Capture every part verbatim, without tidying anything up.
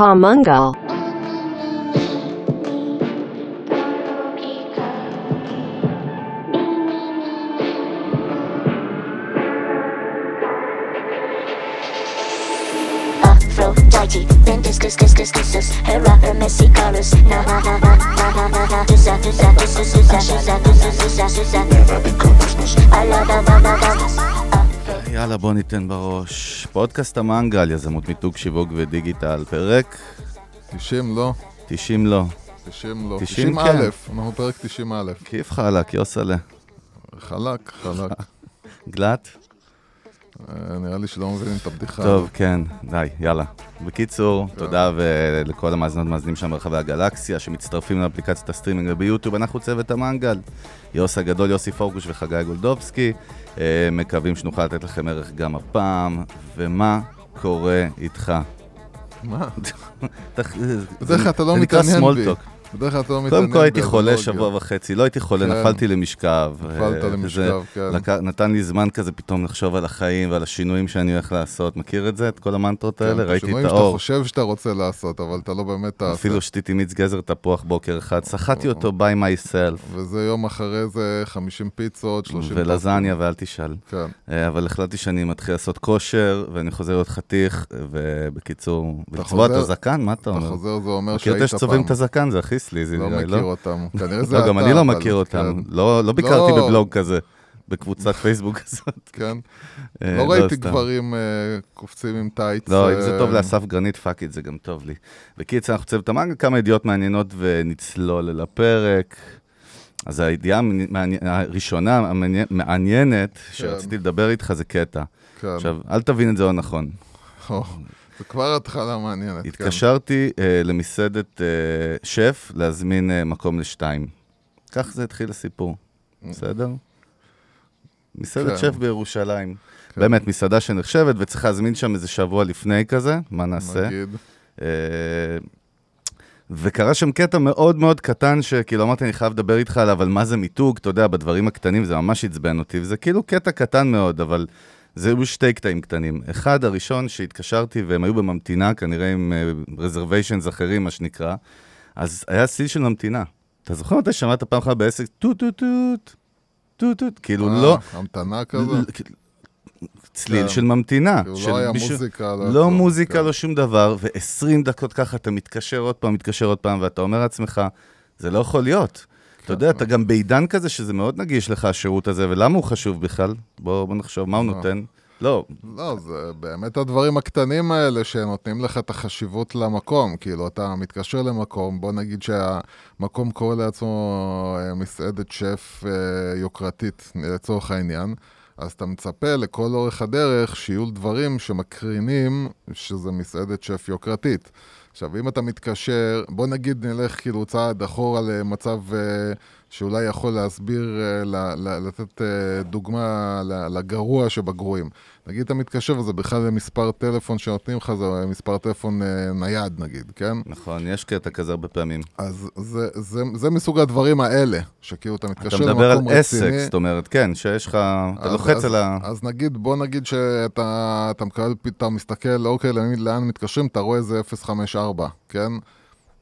המנגל. יאללה, בוא ניתן בראש. פודקאסט המנגל, יזמות מיתוג, שיווק ודיגיטל, פרק תשעים לא. תשעים לא. תשעים לא. תשעים א', אנחנו פרק תשעים א'. כיף חלק, יוס עלה. חלק, חלק. גלת? נראה לי שלא מבינים את הבדיחה. טוב, כן, די, יאללה. בקיצור, תודה לכל המאזינות מאזינים שם ברחבי הגלקסיה, שמצטרפים לאפליקציית הסטרימינג וביוטיוב. אנחנו צוות המנגל, יוס הגדול, יוסי פורקוש וחגי גולדובסקי. מקווים שנוכל לתת לכם ערך גם הפעם. ומה קורה איתך? מה? בדרך כלל אתה לא מתעניין בי. בדרך כלל אתה לא מתעניין בי. קודם כל הייתי חולה שבוע וחצי, לא הייתי חולה, נפלתי למשכב. נפלת למשכב, כן. נתן לי זמן כזה פתאום לחשוב על החיים ועל השינויים שאני הולך לעשות. מכיר את זה? את כל המנטרות האלה? ראיתי את האור. שאתה חושב שאתה רוצה לעשות, אבל אתה לא באמת תעשה. אפילו שתיתי מיץ גזר תפוח בוקר אחד, שחטתי אותו by myself. וזה יום אחרי זה חמישים פיצות, שלושים ולזניה, ואל תשאל. אבל החלטתי שאני מתחיל לעשות כושר, ואני חוזר להיות חתיך, ובקיצור, בצבוע את הזקן, מה אתה אומר? אתה חוזר, זה אומר שהיית פעם. לא מכיר אותם. לא, גם אני לא מכיר אותם. לא ביקרתי בבלוג כזה, בקבוצת פייסבוק כזאת. כן. לא ראיתי גברים קופצים עם טייץ. לא, אם זה טוב לאסף גרנית, פאק איט, זה גם טוב לי. בקיצור, אנחנו צוות המנגל, כמה ידיעות מעניינות ונצלול אל הפרק. אז הידיעה הראשונה המעניינת שרציתי לדבר איתך זה קטע. עכשיו, אל תבין את זה לא נכון. זה כבר התחלה מעניינת. התקשרתי למסעדת שף להזמין מקום לשתיים. כך זה התחיל הסיפור. בסדר? מסעדת שף בירושלים. באמת, מסעדה שנחשבת, וצריך להזמין שם איזה שבוע לפני כזה. מה נעשה? וקרה שם קטע מאוד מאוד קטן, שכאילו אמרתי, אני חייב לדבר איתך עליו, אבל מה זה מיתוג? אתה יודע, בדברים הקטנים זה ממש עצבן אותי, וזה כאילו קטע קטן מאוד, אבל... זה היו שתי קטעים קטנים. אחד הראשון שהתקשרתי והם היו בממתינה, כנראה עם רזרוויישנס אחרים, מה שנקרא, אז היה סיל של ממתינה. אתה זוכר מתי שמעת פעם אחת בעסק, טוט-טוט-טוט, טוט-טוט, כאילו לא... המתנה כזו? צליל של ממתינה. לא היה מוזיקה. לא מוזיקה, לא שום דבר, ועשרים דקות ככה אתה מתקשר עוד פעם, מתקשר עוד פעם, ואתה אומר לעצמך, זה לא יכול להיות. אתה יודע, אתה גם בעידן כזה שזה מאוד נגיש לך השירות הזה, ולמה הוא חשוב בכלל? בואו נחשוב, מה הוא נותן? לא. לא, זה באמת הדברים הקטנים האלה שנותנים לך את החשיבות למקום, כאילו אתה מתקשר למקום, בוא נגיד שהמקום קורא לעצמו מסעדת שף יוקרתית לצורך העניין, אז אתה מצפה לכל אורך הדרך שיהיו דברים שמקרינים שזה מסעדת שף יוקרתית. עכשיו, אם אתה מתקשר, בוא נגיד נלך כאילו צעד אחורה למצב שאולי יכול להסביר, לתת דוגמה לגרוע שבגרועים. נגיד, אתה מתקשר, וזה בכלל מספר טלפון שנותנים לך, זה מספר טלפון נייד, נגיד, כן? נכון, יש קטע כזה הרבה פעמים. אז זה, זה, זה מסוג הדברים האלה, שכאילו אתה מתקשר למקום רציני. אתה מדבר על עסק, זאת אומרת, כן, שיש לך, אתה לוחץ על ה... אז נגיד, בוא נגיד שאתה, אתה מקבל, אתה מסתכל, אוקיי, לאן מתקשרים, אתה רואה איזה אפס חמש ארבע, כן?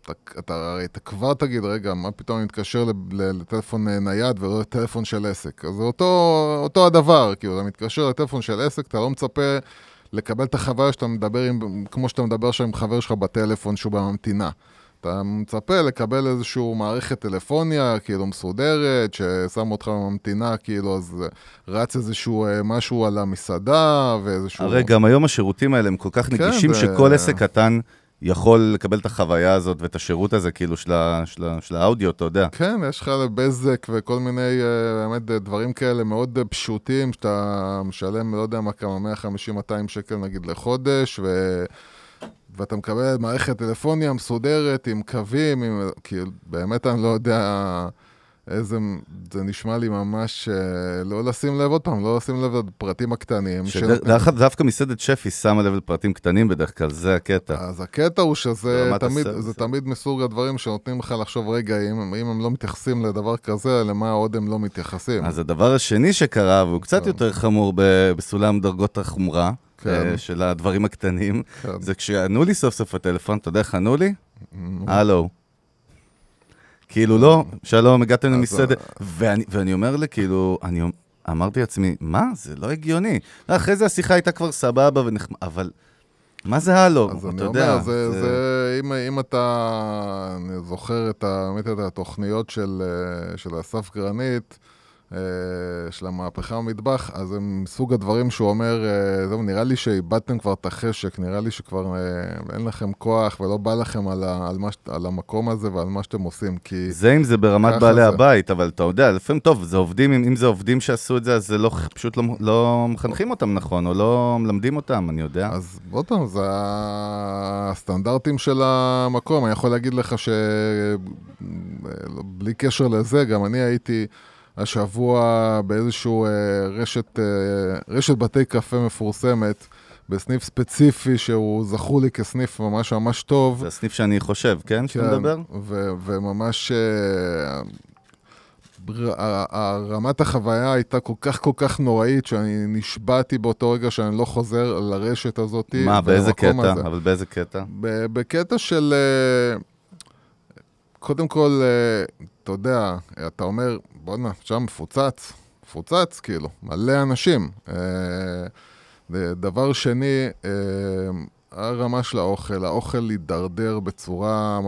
אתה, אתה, אתה כבר תגיד, רגע, מה פתאום מתקשר לטלפון נייד ולא לטלפון של עסק? אז זה אותו, אותו הדבר, כאילו, אתה מתקשר לטלפון של עסק, אתה לא מצפה לקבל את החוויה שאתה מדבר עם, כמו שאתה מדבר שם עם חבר שלך בטלפון שהוא בממתינה. אתה מצפה לקבל איזשהו מערכת טלפוניה, כאילו מסודרת, ששם אותך בממתינה, כאילו, אז רץ איזשהו משהו על המסעדה, ואיזשהו... הרי גם היום השירותים האלה הם כל כך כן, נגישים זה... שכל עסק קטן... יכול לקבל את החוויה הזאת ואת השירות הזה, כאילו, של האודיו, אתה יודע. כן, יש לך לבזק וכל מיני, באמת, דברים כאלה מאוד פשוטים, שאתה משלם, לא יודע מה, כמה מאה וחמישים עד מאתיים שקל, נגיד, לחודש, ואתה מקבל מערכת טלפוניה מסודרת, עם קווים, כאילו, באמת, אני לא יודע... איזה, זה נשמע לי ממש, לא לשים לב עוד פעם, לא לשים לב לפרטים הקטנים. דווקא מסעדת שפי שמה לב לפרטים קטנים בדרך כלל, זה הקטע. אז הקטע הוא שזה תמיד מסוג הדברים שנותנים לך לחשוב, רגע, אם הם לא מתייחסים לדבר כזה, למה עוד הם לא מתייחסים. אז הדבר השני שקרה, והוא קצת יותר חמור בסולם דרגות החומרה, של הדברים הקטנים, זה כשענו לי סוף סוף הטלפון, אתה יודע איך ענו לי? הלו. כאילו לא, שלום, הגעתם למסעדה, ואני אומר לי, כאילו, אמרתי לעצמי, מה? זה לא הגיוני. אחרי זה השיחה הייתה כבר סבבה, אבל מה זה הלו? אז אני אומר, אם אתה זוכר את התוכניות של אסף גרנית, של המהפכה המטבח, אז הם סוג הדברים שהוא אומר, זהו, נראה לי שאיבדתם כבר את החשק, נראה לי שכבר אין לכם כוח ולא בא לכם על, ה, על, מה, על המקום הזה ועל מה שאתם עושים, כי... זה אם זה ברמת בעלי זה. הבית, אבל אתה יודע, לפעמים טוב, זה עובדים, אם זה עובדים שעשו את זה, אז זה לא, פשוט לא, לא מחנכים אותם נכון, או לא מלמדים אותם, אני יודע. אז בוא טוב, זה הסטנדרטים של המקום, אני יכול להגיד לך שבלי קשר לזה, גם אני הייתי... השבוע באיזשהו רשת, רשת בתי קפה מפורסמת, בסניף ספציפי שהוא זכו לי כסניף ממש ממש טוב. זה הסניף שאני חושב, כן? שאתה מדבר? ו- וממש... הרמת החוויה הייתה כל כך כל כך נוראית, שאני נשבעתי באותו רגע שאני לא חוזר לרשת הזאת. מה, באיזה קטע? הזה. אבל באיזה קטע? בקטע של... קודם כל, אתה יודע, אתה אומר... בוא'נה, שם מפוצץ, מפוצץ כאילו, מלא אנשים. דבר שני, הרמה של האוכל, האוכל יידרדר בצורה,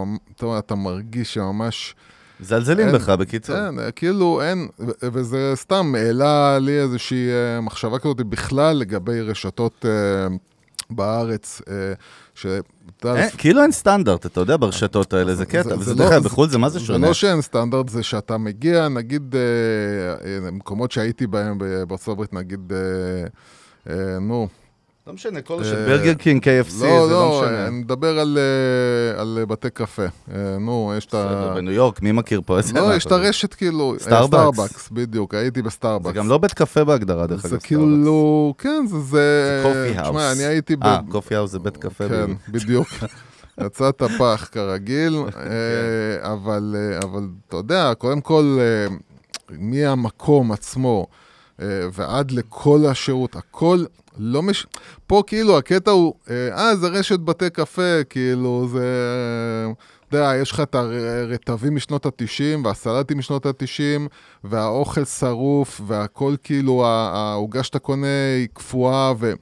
אתה מרגיש שממש... זלזלים בך בקיצור. כן, כאילו אין, וזה סתם העלה לי איזושהי מחשבה כזאת בכלל לגבי רשתות בארץ, ש... כאילו אין סטנדרט, אתה יודע, ברשתות האלה זה קטע, וזה דרך כלל בחו"ל, זה מה זה שונה? זה לא שאין סטנדרט, זה שאתה מגיע, נגיד, מקומות שהייתי בהם בארצות הברית, נגיד, נו. לא משנה, כל השם, ברגר קינג, K F C, זה לא משנה. לא, נדבר על בתי קפה. נו, יש את ה... בניו יורק, מי מכיר פה? לא, יש את הרשת כאילו... סטארבקס. סטארבקס, בדיוק, הייתי בסטארבקס. זה גם לא בית קפה בהגדרה, דרך אגב, סטארבקס. זה כאילו, כן, זה... זה קופי האוס. תשמע, אני הייתי... אה, קופי האוס זה בית קפה. כן, בדיוק. יצאת הפח כרגיל, אבל, אתה יודע, קודם כל, מי המקום עצמו, ועד לכל השירות, הכל... לא מש... פה כאילו הקטע הוא, אה, זה רשת בתי קפה, כאילו זה, אתה יודע, יש לך את הרטבים משנות ה-תשעים, והסלטים משנות ה-תשעים, והאוכל שרוף, והכל כאילו, ההוגה שאתה קונה היא קפואה, ו...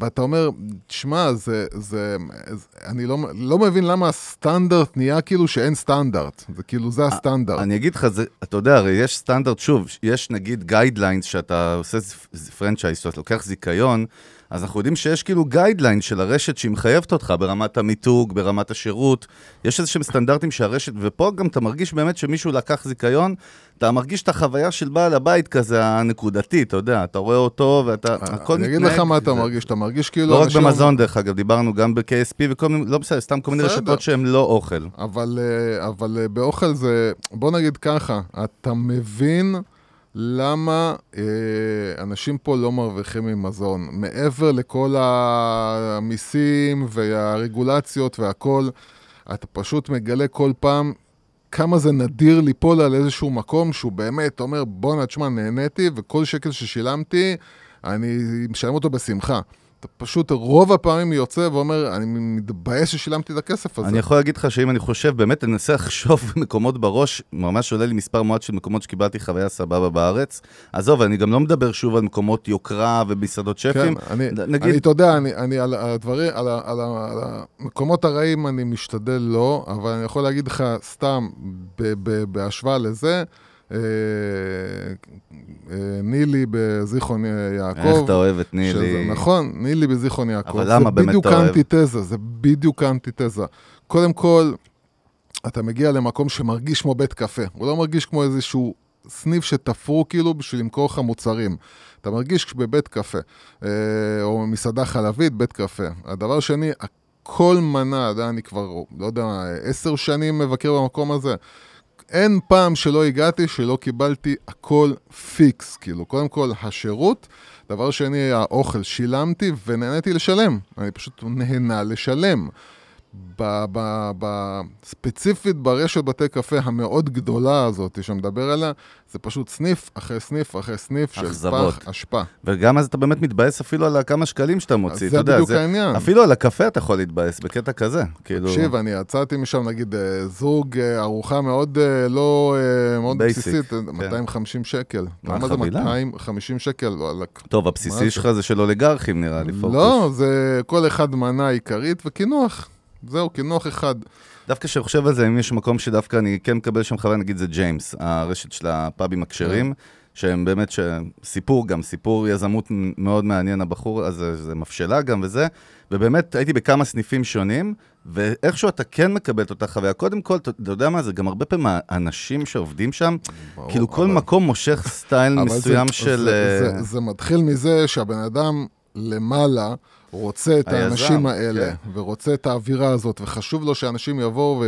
ואתה אומר, תשמע, זה, זה, זה, אני לא, לא מבין למה הסטנדרט נהיה כאילו שאין סטנדרט. זה כאילו, זה הסטנדרט. אני אגיד לך, זה, אתה יודע, הרי יש סטנדרט, שוב, יש נגיד גיידליינס שאתה עושה פרנצ'ייז, שאתה לוקח זיקיון, אז אנחנו יודעים שיש כאילו גיידליינס של הרשת שהיא מחייבת אותך ברמת המיתוג, ברמת השירות. יש איזשהם סטנדרטים שהרשת, ופה גם אתה מרגיש באמת שמישהו לקח זיקיון, אתה מרגיש את החוויה של בעל הבית כזה הנקודתית, אתה יודע, אתה רואה אותו ואתה... אני אגיד לך מה אתה מרגיש, אתה מרגיש כאילו... לא רק במזון דרך אגב, דיברנו גם ב-K S P וכל מיני, לא בסדר, סתם כל מיני רשתות שהן לא אוכל. אבל באוכל זה, בוא נגיד ככה, אתה מבין למה אנשים פה לא מרוויחים ממזון, מעבר לכל המיסים והרגולציות והכל, אתה פשוט מגלה כל פעם, כמה זה נדיר ליפול על איזשהו מקום שהוא באמת אומר, בוא נתשמע, נהניתי, וכל שקל ששילמתי, אני משלם אותו בשמחה. אתה פשוט רוב הפעמים יוצא ואומר, אני מתבייש ששילמתי את הכסף הזה. אני יכול להגיד לך שאם אני חושב, באמת אני אנסה לחשוב במקומות בראש, ממש עולה לי מספר מועט של מקומות שקיבלתי חוויה סבבה בארץ. עזוב, אני גם לא מדבר שוב על מקומות יוקרה ומסעדות שפים. כן, אני, נגיד... אני, אתה יודע, אני, אני על, על הדברים, על, על, על, על המקומות הרעים אני משתדל לא, אבל אני יכול להגיד לך סתם ב, ב, בהשוואה לזה, נילי בזיכרון יעקב. איך אתה אוהב את נילי? שזה, נכון, נילי בזיכרון יעקב. אבל למה באמת אתה אוהב? אנטיתזה, זה בדיוק אנטיתזה. קודם כל, אתה מגיע למקום שמרגיש כמו בית קפה. הוא לא מרגיש כמו איזשהו סניף שתפרו כאילו בשביל למכור לך מוצרים. אתה מרגיש בבית קפה, או מסעדה חלבית, בית קפה. הדבר שני, כל מנה, אני כבר, לא יודע, עשר שנים מבקר במקום הזה, אין פעם שלא הגעתי, שלא קיבלתי הכל פיקס, כאילו, קודם כל השירות, דבר שני, האוכל שילמתי ונהניתי לשלם, אני פשוט נהנה לשלם, ספציפית ברשת בתי קפה המאוד גדולה הזאת שמדבר עליה, זה פשוט סניף אחרי סניף אחרי סניף של פח אשפה. וגם אז אתה באמת מתבאס אפילו על כמה שקלים שאתה מוציא. זה בדיוק העניין. אפילו על הקפה אתה יכול להתבאס בקטע כזה. תקשיב, אני יצאתי משם, נגיד, זוג ארוחה מאוד לא בסיסית, מאתיים וחמישים שקל. למה זה מאתיים וחמישים שקל? טוב, הבסיסי שלך זה של אוליגרכים נראה לי. לא, זה כל אחד מנה עיקרית וכינוח. זהו, כינוח אחד. דווקא שחושב על זה, אם יש מקום שדווקא אני כן מקבל שם חבר, נגיד זה ג'יימס, הרשת של הפאבים הקשרים, שהם באמת סיפור גם, סיפור יזמות מאוד מעניין הבחור, אז זה מפשלה גם וזה, ובאמת הייתי בכמה סניפים שונים, ואיכשהו אתה כן מקבל את אותה חוויה. קודם כל, אתה יודע מה, זה גם הרבה פעמים האנשים שעובדים שם, כאילו כל מקום מושך סטייל מסוים של... זה מתחיל מזה שהבן אדם למעלה, רוצה את האנשים האלה, ורוצה את האווירה הזאת, וחשוב לו שאנשים יבואו,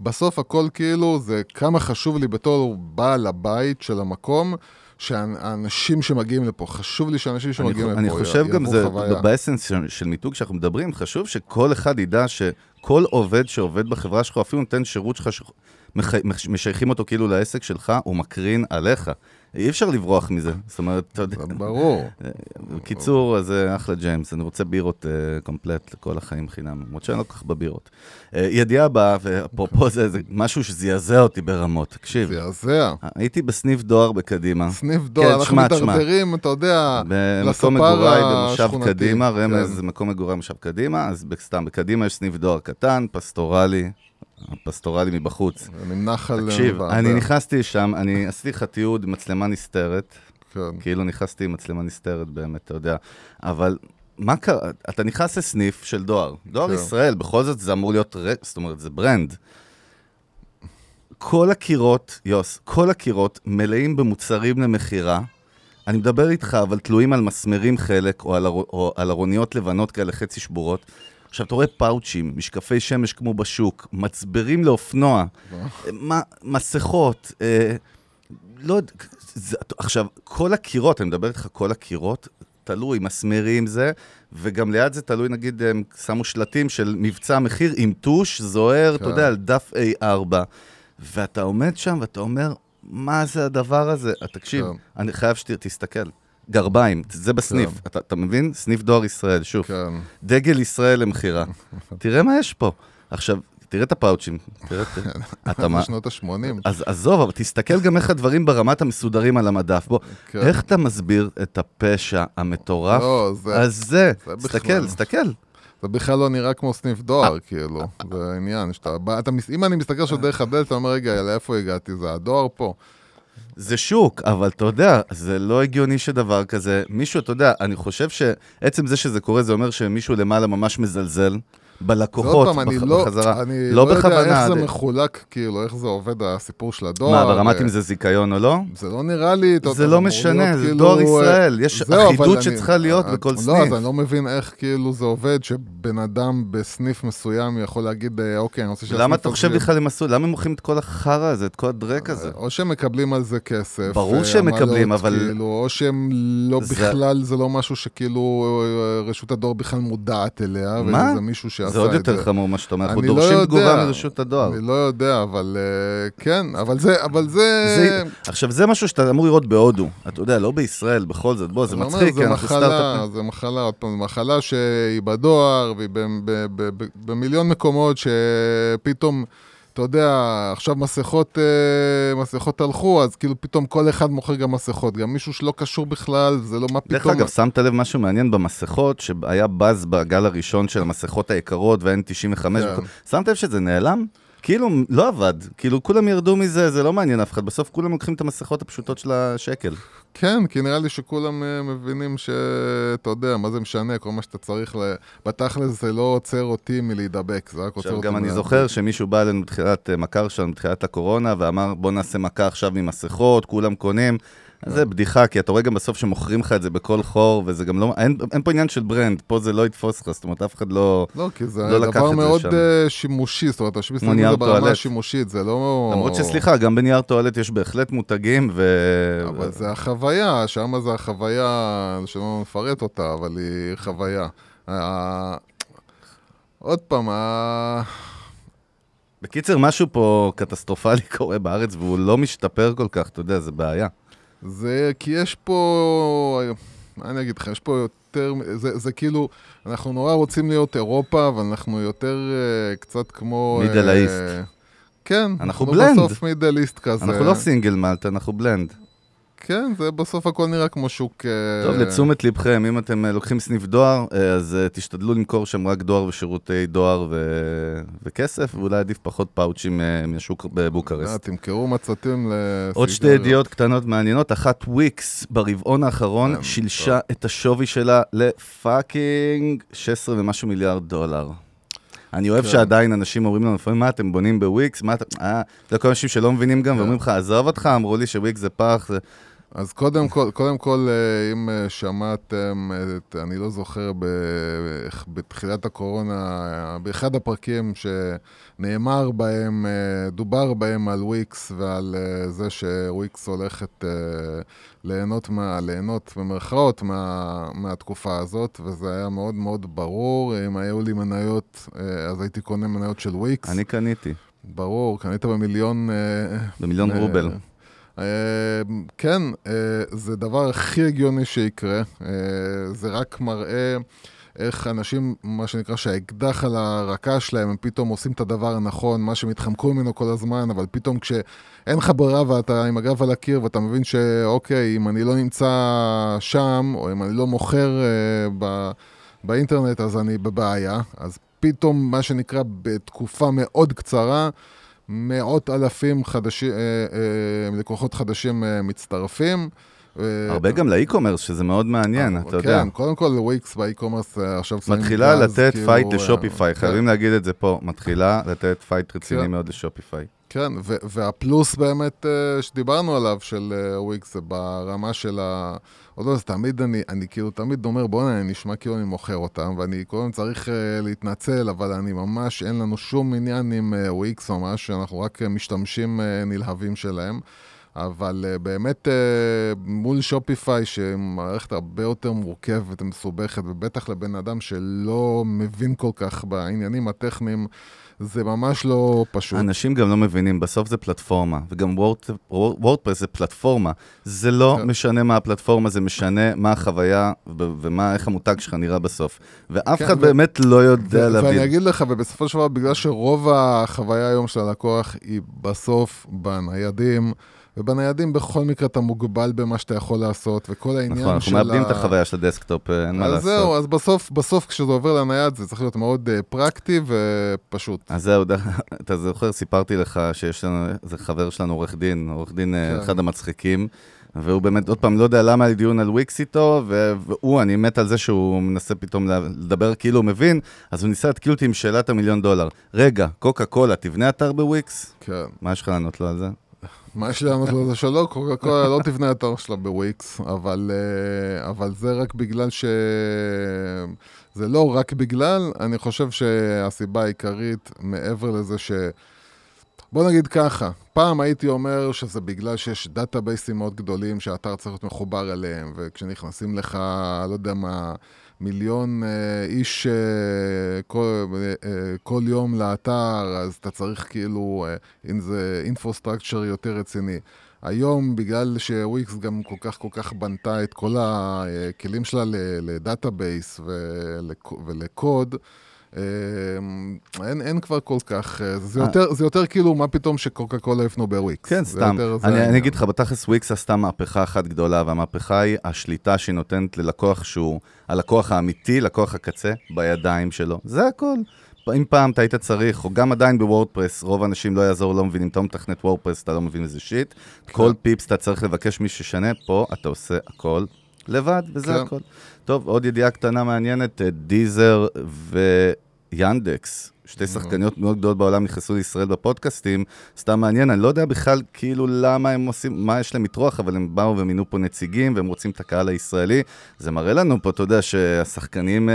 ובסוף הכל כאילו, זה כמה חשוב לי בתור בעל הבית של המקום, שהאנשים שמגיעים לפה, חשוב לי שאנשים שמגיעים לפה, אני חושב גם זה, באסנס של מיתוג שאנחנו מדברים, חשוב שכל אחד ידע שכל עובד שעובד בחברה שלך, אפילו נותן שירות שלך, משייכים אותו כאילו לעסק שלך, הוא מקרין עליך. אי אפשר לברוח מזה, זאת אומרת, אתה יודע. ברור. בקיצור, אז אחלה ג'יימס, אני רוצה בירות קומפלט לכל החיים חינם, למרות שאני לא כל כך בבירות. ידיעה הבאה, ואפרופו זה, זה משהו שזעזע אותי ברמות, תקשיב. זעזע. הייתי בסניף דואר בקדימה. סניף דואר, אנחנו מתדרדרים, אתה יודע, לספר השכונתי. רמז, מקום מגורי במושב קדימה, אז סתם, בקדימה יש סניף דואר קטן, פסטורלי, הפסטורלי מבחוץ. תקשיב, אני נכנסתי שם, אני עשיתי לך תיעוד מצלמה נסתרת, כאילו נכנסתי עם מצלמה נסתרת באמת, אתה יודע, אבל מה קרה? אתה נכנס לסניף של דואר, דואר ישראל, בכל זאת זה אמור להיות, זאת אומרת, זה ברנד. כל הקירות, יוס, כל הקירות מלאים במוצרים למחירה, אני מדבר איתך, אבל תלויים על מסמרים חלק, או על ארוניות לבנות כאלה חצי שבורות, עכשיו, אתה רואה פאוצ'ים, משקפי שמש כמו בשוק, מצברים לאופנוע, מסכות, לא יודע, עכשיו, כל הקירות, אני מדבר איתך, כל הקירות, תלוי, מסמרים זה, וגם ליד זה תלוי, נגיד, הם שמו שלטים של מבצע מחיר עם טוש, זוהר, אתה יודע, על דף איי ארבע, ואתה עומד שם ואתה אומר, מה זה הדבר הזה? תקשיב, אני חייב שתסתכל. גרביים, זה בסניף, כן. אתה, אתה מבין? סניף דואר ישראל, שוב. כן. דגל ישראל למחירה. תראה מה יש פה. עכשיו, תראה את הפאוצ'ים. תראה, תראה. אתה מה? בשנות ה-שמונים. אז עזוב, אבל תסתכל גם איך הדברים ברמת המסודרים על המדף. בוא, כן. איך אתה מסביר את הפשע המטורף? לא, זה... אז זה, זה תסתכל, תסתכל. זה בכלל לא נראה כמו סניף דואר, כאילו. זה עניין שאתה... אתה, אם אני מסתכל שדרך הדלת, אתה אומר, רגע, לאיפה הגעתי? זה הדואר פה. זה שוק, אבל אתה יודע, זה לא הגיוני שדבר כזה. מישהו, אתה יודע, אני חושב שעצם זה שזה קורה, זה אומר שמישהו למעלה ממש מזלזל בלקוחות, בחזרה. אני לא יודע איך זה מחולק, כאילו, איך זה עובד הסיפור של הדואר. מה, ברמת אם זה זיקיון או לא? זה לא נראה לי. זה לא משנה, זה דואר ישראל. יש אחידות שצריכה להיות בכל סניף. לא, אז אני לא מבין איך כאילו זה עובד, שבן אדם בסניף מסוים יכול להגיד, אוקיי, אני רוצה שהסניף... למה אתה חושב לך למסוד? למה הם מוכרים את כל החרא הזה, את כל הדרק הזה? או שהם מקבלים על זה כסף. ברור שהם מקבלים, אבל... או שהם לא בכלל, זה לא משהו שכאילו רשות הדואר בכלל מודעת אליה, וזה מישהו ש זה עוד יותר חמור מה שאתה אומר, אנחנו דורשים תגובה מרשות הדואר. אני לא יודע, אבל כן, אבל זה, אבל זה... עכשיו, זה משהו שאתה אמור לראות בהודו, אתה יודע, לא בישראל, בכל זאת, בוא, זה מצחיק. זה מחלה, זה מחלה, עוד פעם, זה מחלה שהיא בדואר, והיא במיליון מקומות שפתאום... אתה יודע, עכשיו מסכות, מסכות הלכו, אז כאילו פתאום כל אחד מוכר גם מסכות, גם מישהו שלא קשור בכלל, זה לא מה פתאום. דרך אגב, שמת לב משהו מעניין במסכות, שהיה בז בגל הראשון של המסכות היקרות, ו-N תשעים וחמש, שמת לב שזה נעלם? כאילו, לא עבד, כאילו כולם ירדו מזה, זה לא מעניין אף אחד, בסוף כולם לוקחים את המסכות הפשוטות של השקל. כן, כי נראה לי שכולם מבינים שאתה יודע, מה זה משנה, כל מה שאתה צריך, בתכל'ס זה לא עוצר אותי מלהידבק, זה רק עוצר אותי. גם אני זוכר שמישהו בא אלינו בתחילת מכר שלנו, בתחילת הקורונה, ואמר בוא נעשה מכה עכשיו ממסכות, כולם קונים, זה בדיחה, כי אתה רואה גם בסוף שמוכרים לך את זה בכל חור, וזה גם לא, אין, אין פה עניין של ברנד, פה זה לא יתפוס לך, זאת אומרת, אף אחד לא לקח את זה שם. לא, כי זה לא דבר מאוד שימושי, זאת אומרת, השימוש זה ברמה שימושית, זה לא... למרות שסליחה, גם בנייר טואלט יש בהחלט מותגים, ו... אבל זה החוויה, שם זה החוויה, שלא נפרט אותה, אבל היא חוויה. עוד פעם, ה... בקיצר, משהו פה קטסטרופלי קורה בארץ, והוא לא משתפר כל כך, אתה יודע, זה בעיה. זה כי יש פה, אני אגיד לך, יש פה יותר, זה, זה כאילו, אנחנו נורא רוצים להיות אירופה, אבל אנחנו יותר אה, קצת כמו... מידל אה, איסט. אה, כן. אנחנו בלנד. אנחנו בסוף מידל איסט כזה. אנחנו לא סינגל מלט, אנחנו בלנד. כן, זה בסוף הכל נראה כמו שוק... טוב, לתשומת לבכם, אם אתם לוקחים סניף דואר, אז תשתדלו למכור שם רק דואר ושירותי דואר וכסף, ואולי עדיף פחות פאוצ'ים מהשוק בבוקרסט. תמכרו מצתים לסיגריות. עוד שתי ידיעות קטנות מעניינות, אחת וויקס ברבעון האחרון שילשה את השווי שלה לפאקינג שש עשרה ומשהו מיליארד דולר. אני אוהב שעדיין אנשים אומרים לנו, לפעמים, מה אתם בונים בוויקס? מה אתם... זה כל אנשים שלא מבינים גם, ואומרים לך, עזוב אותך, אמרו לי שוויקס זה פח. אז קודם כל, קודם כל, אם שמעתם, אני לא זוכר, בתחילת הקורונה, באחד הפרקים שנאמר בהם, דובר בהם על וויקס, ועל זה שוויקס הולכת ליהנות מה, ליהנות במרכאות מה, מהתקופה הזאת, וזה היה מאוד מאוד ברור. אם היו לי מניות, אז הייתי קונה מניות של וויקס. אני קניתי. ברור, קנית במיליון... במיליון רובל. כן, זה דבר הכי הגיוני שיקרה, זה רק מראה איך אנשים, מה שנקרא שהאקדח על הרקה שלהם, הם פתאום עושים את הדבר הנכון, מה שמתחמקו ממנו כל הזמן, אבל פתאום כשאין לך ברירה ואתה עם הגב על הקיר ואתה מבין שאוקיי, אם אני לא נמצא שם, או אם אני לא מוכר בא, באינטרנט, אז אני בבעיה, אז פתאום מה שנקרא בתקופה מאוד קצרה, מאות אלפים חדשים, לקוחות חדשים מצטרפים. הרבה גם לאי-קומרס, שזה מאוד מעניין, אתה יודע. כן, קודם כל וויקס באי-קומרס עכשיו... מתחילה לתת פייט לשופיפיי, חייבים להגיד את זה פה, מתחילה לתת פייט רציני מאוד לשופיפיי. כן, והפלוס באמת שדיברנו עליו של וויקס, זה ברמה של ה... עוד לא, אז תמיד אני, אני כאילו תמיד אומר, בוא נשמע כאילו אני מוכר אותם, ואני קודם צריך להתנצל, אבל אני ממש, אין לנו שום עניין עם וויקס ממש, אנחנו רק משתמשים נלהבים שלהם, אבל באמת מול שופיפיי, שמערכת הרבה יותר מורכבת ומסובכת, ובטח לבן אדם שלא מבין כל כך בעניינים הטכניים, זה ממש לא פשוט. אנשים גם לא מבינים, בסוף זה פלטפורמה, וגם וורדפרס זה פלטפורמה, זה לא משנה מה הפלטפורמה, זה משנה מה החוויה, ואיך המותג שלך נראה בסוף. ואף אחד באמת לא יודע להבין. ואני אגיד לך, ובסופו של דבר, בגלל שרוב החוויה היום של הלקוח, היא בסוף בניידים, ובניידים בכל מקרה אתה מוגבל במה שאתה יכול לעשות, וכל העניין של ה... נכון, אנחנו מאבדים את החוויה של הדסקטופ, אין מה לעשות. אז זהו, אז בסוף, בסוף כשזה עובר לנייד, זה צריך להיות מאוד פרקטי ופשוט. אז זהו, אתה זוכר, סיפרתי לך שיש לנו, זה חבר שלנו, עורך דין, עורך דין אחד המצחיקים, והוא באמת, עוד פעם, לא יודע למה היה דיון על וויקס איתו, והוא, אני מת על זה שהוא מנסה פתאום לדבר כאילו הוא מבין, אז הוא ניסה להתקיל אותי עם שאלת המיליון דולר. רגע, קוקה קולה, תבנה אתר בוויקס? כן. מה יש לך לענות לו על זה? מה שלנו זה שלא, קוקה קולה לא תבנה אתר שלה בוויקס, אבל, אבל זה רק בגלל ש... זה לא רק בגלל, אני חושב שהסיבה העיקרית מעבר לזה ש... בוא נגיד ככה, פעם הייתי אומר שזה בגלל שיש דאטאבייסים מאוד גדולים שהאתר צריך להיות מחובר אליהם, וכשנכנסים לך, לא יודע מה, מיליון איש כל, כל יום לאתר, אז אתה צריך כאילו אינפרסטרקצ'ר יותר רציני. היום, בגלל שוויקס גם כל כך כל כך בנתה את כל הכלים שלה לדאטאבייס ולקוד, אין, אין כבר כל כך, זה יותר, זה יותר כאילו מה פתאום שקוקה קולה יפנו בוויקס. כן, סתם. אני, אני אגיד לך, בתכלס וויקס עשתה מהפכה אחת גדולה, והמהפכה היא השליטה שהיא נותנת ללקוח שהוא, הלקוח האמיתי, לקוח הקצה, בידיים שלו. זה הכל. אם פעם אתה היית צריך, או גם עדיין בוורדפרס, רוב האנשים לא יעזור, לא מבינים, אתה מתכנת וורדפרס, אתה לא מבין איזה שיט. כל פיפס אתה צריך לבקש מי ששנה, פה אתה עושה הכל. לבד, וזה כן. הכל. טוב, עוד ידיעה קטנה מעניינת, דיזר ויאנדקס, שתי שחקניות מאוד גדולות בעולם נכנסו לישראל בפודקאסטים, סתם מעניין, אני לא יודע בכלל כאילו למה הם עושים, מה יש להם מתרוח, אבל הם באו ומינו פה נציגים, והם רוצים את הקהל הישראלי, זה מראה לנו פה, אתה יודע, שהשחקנים...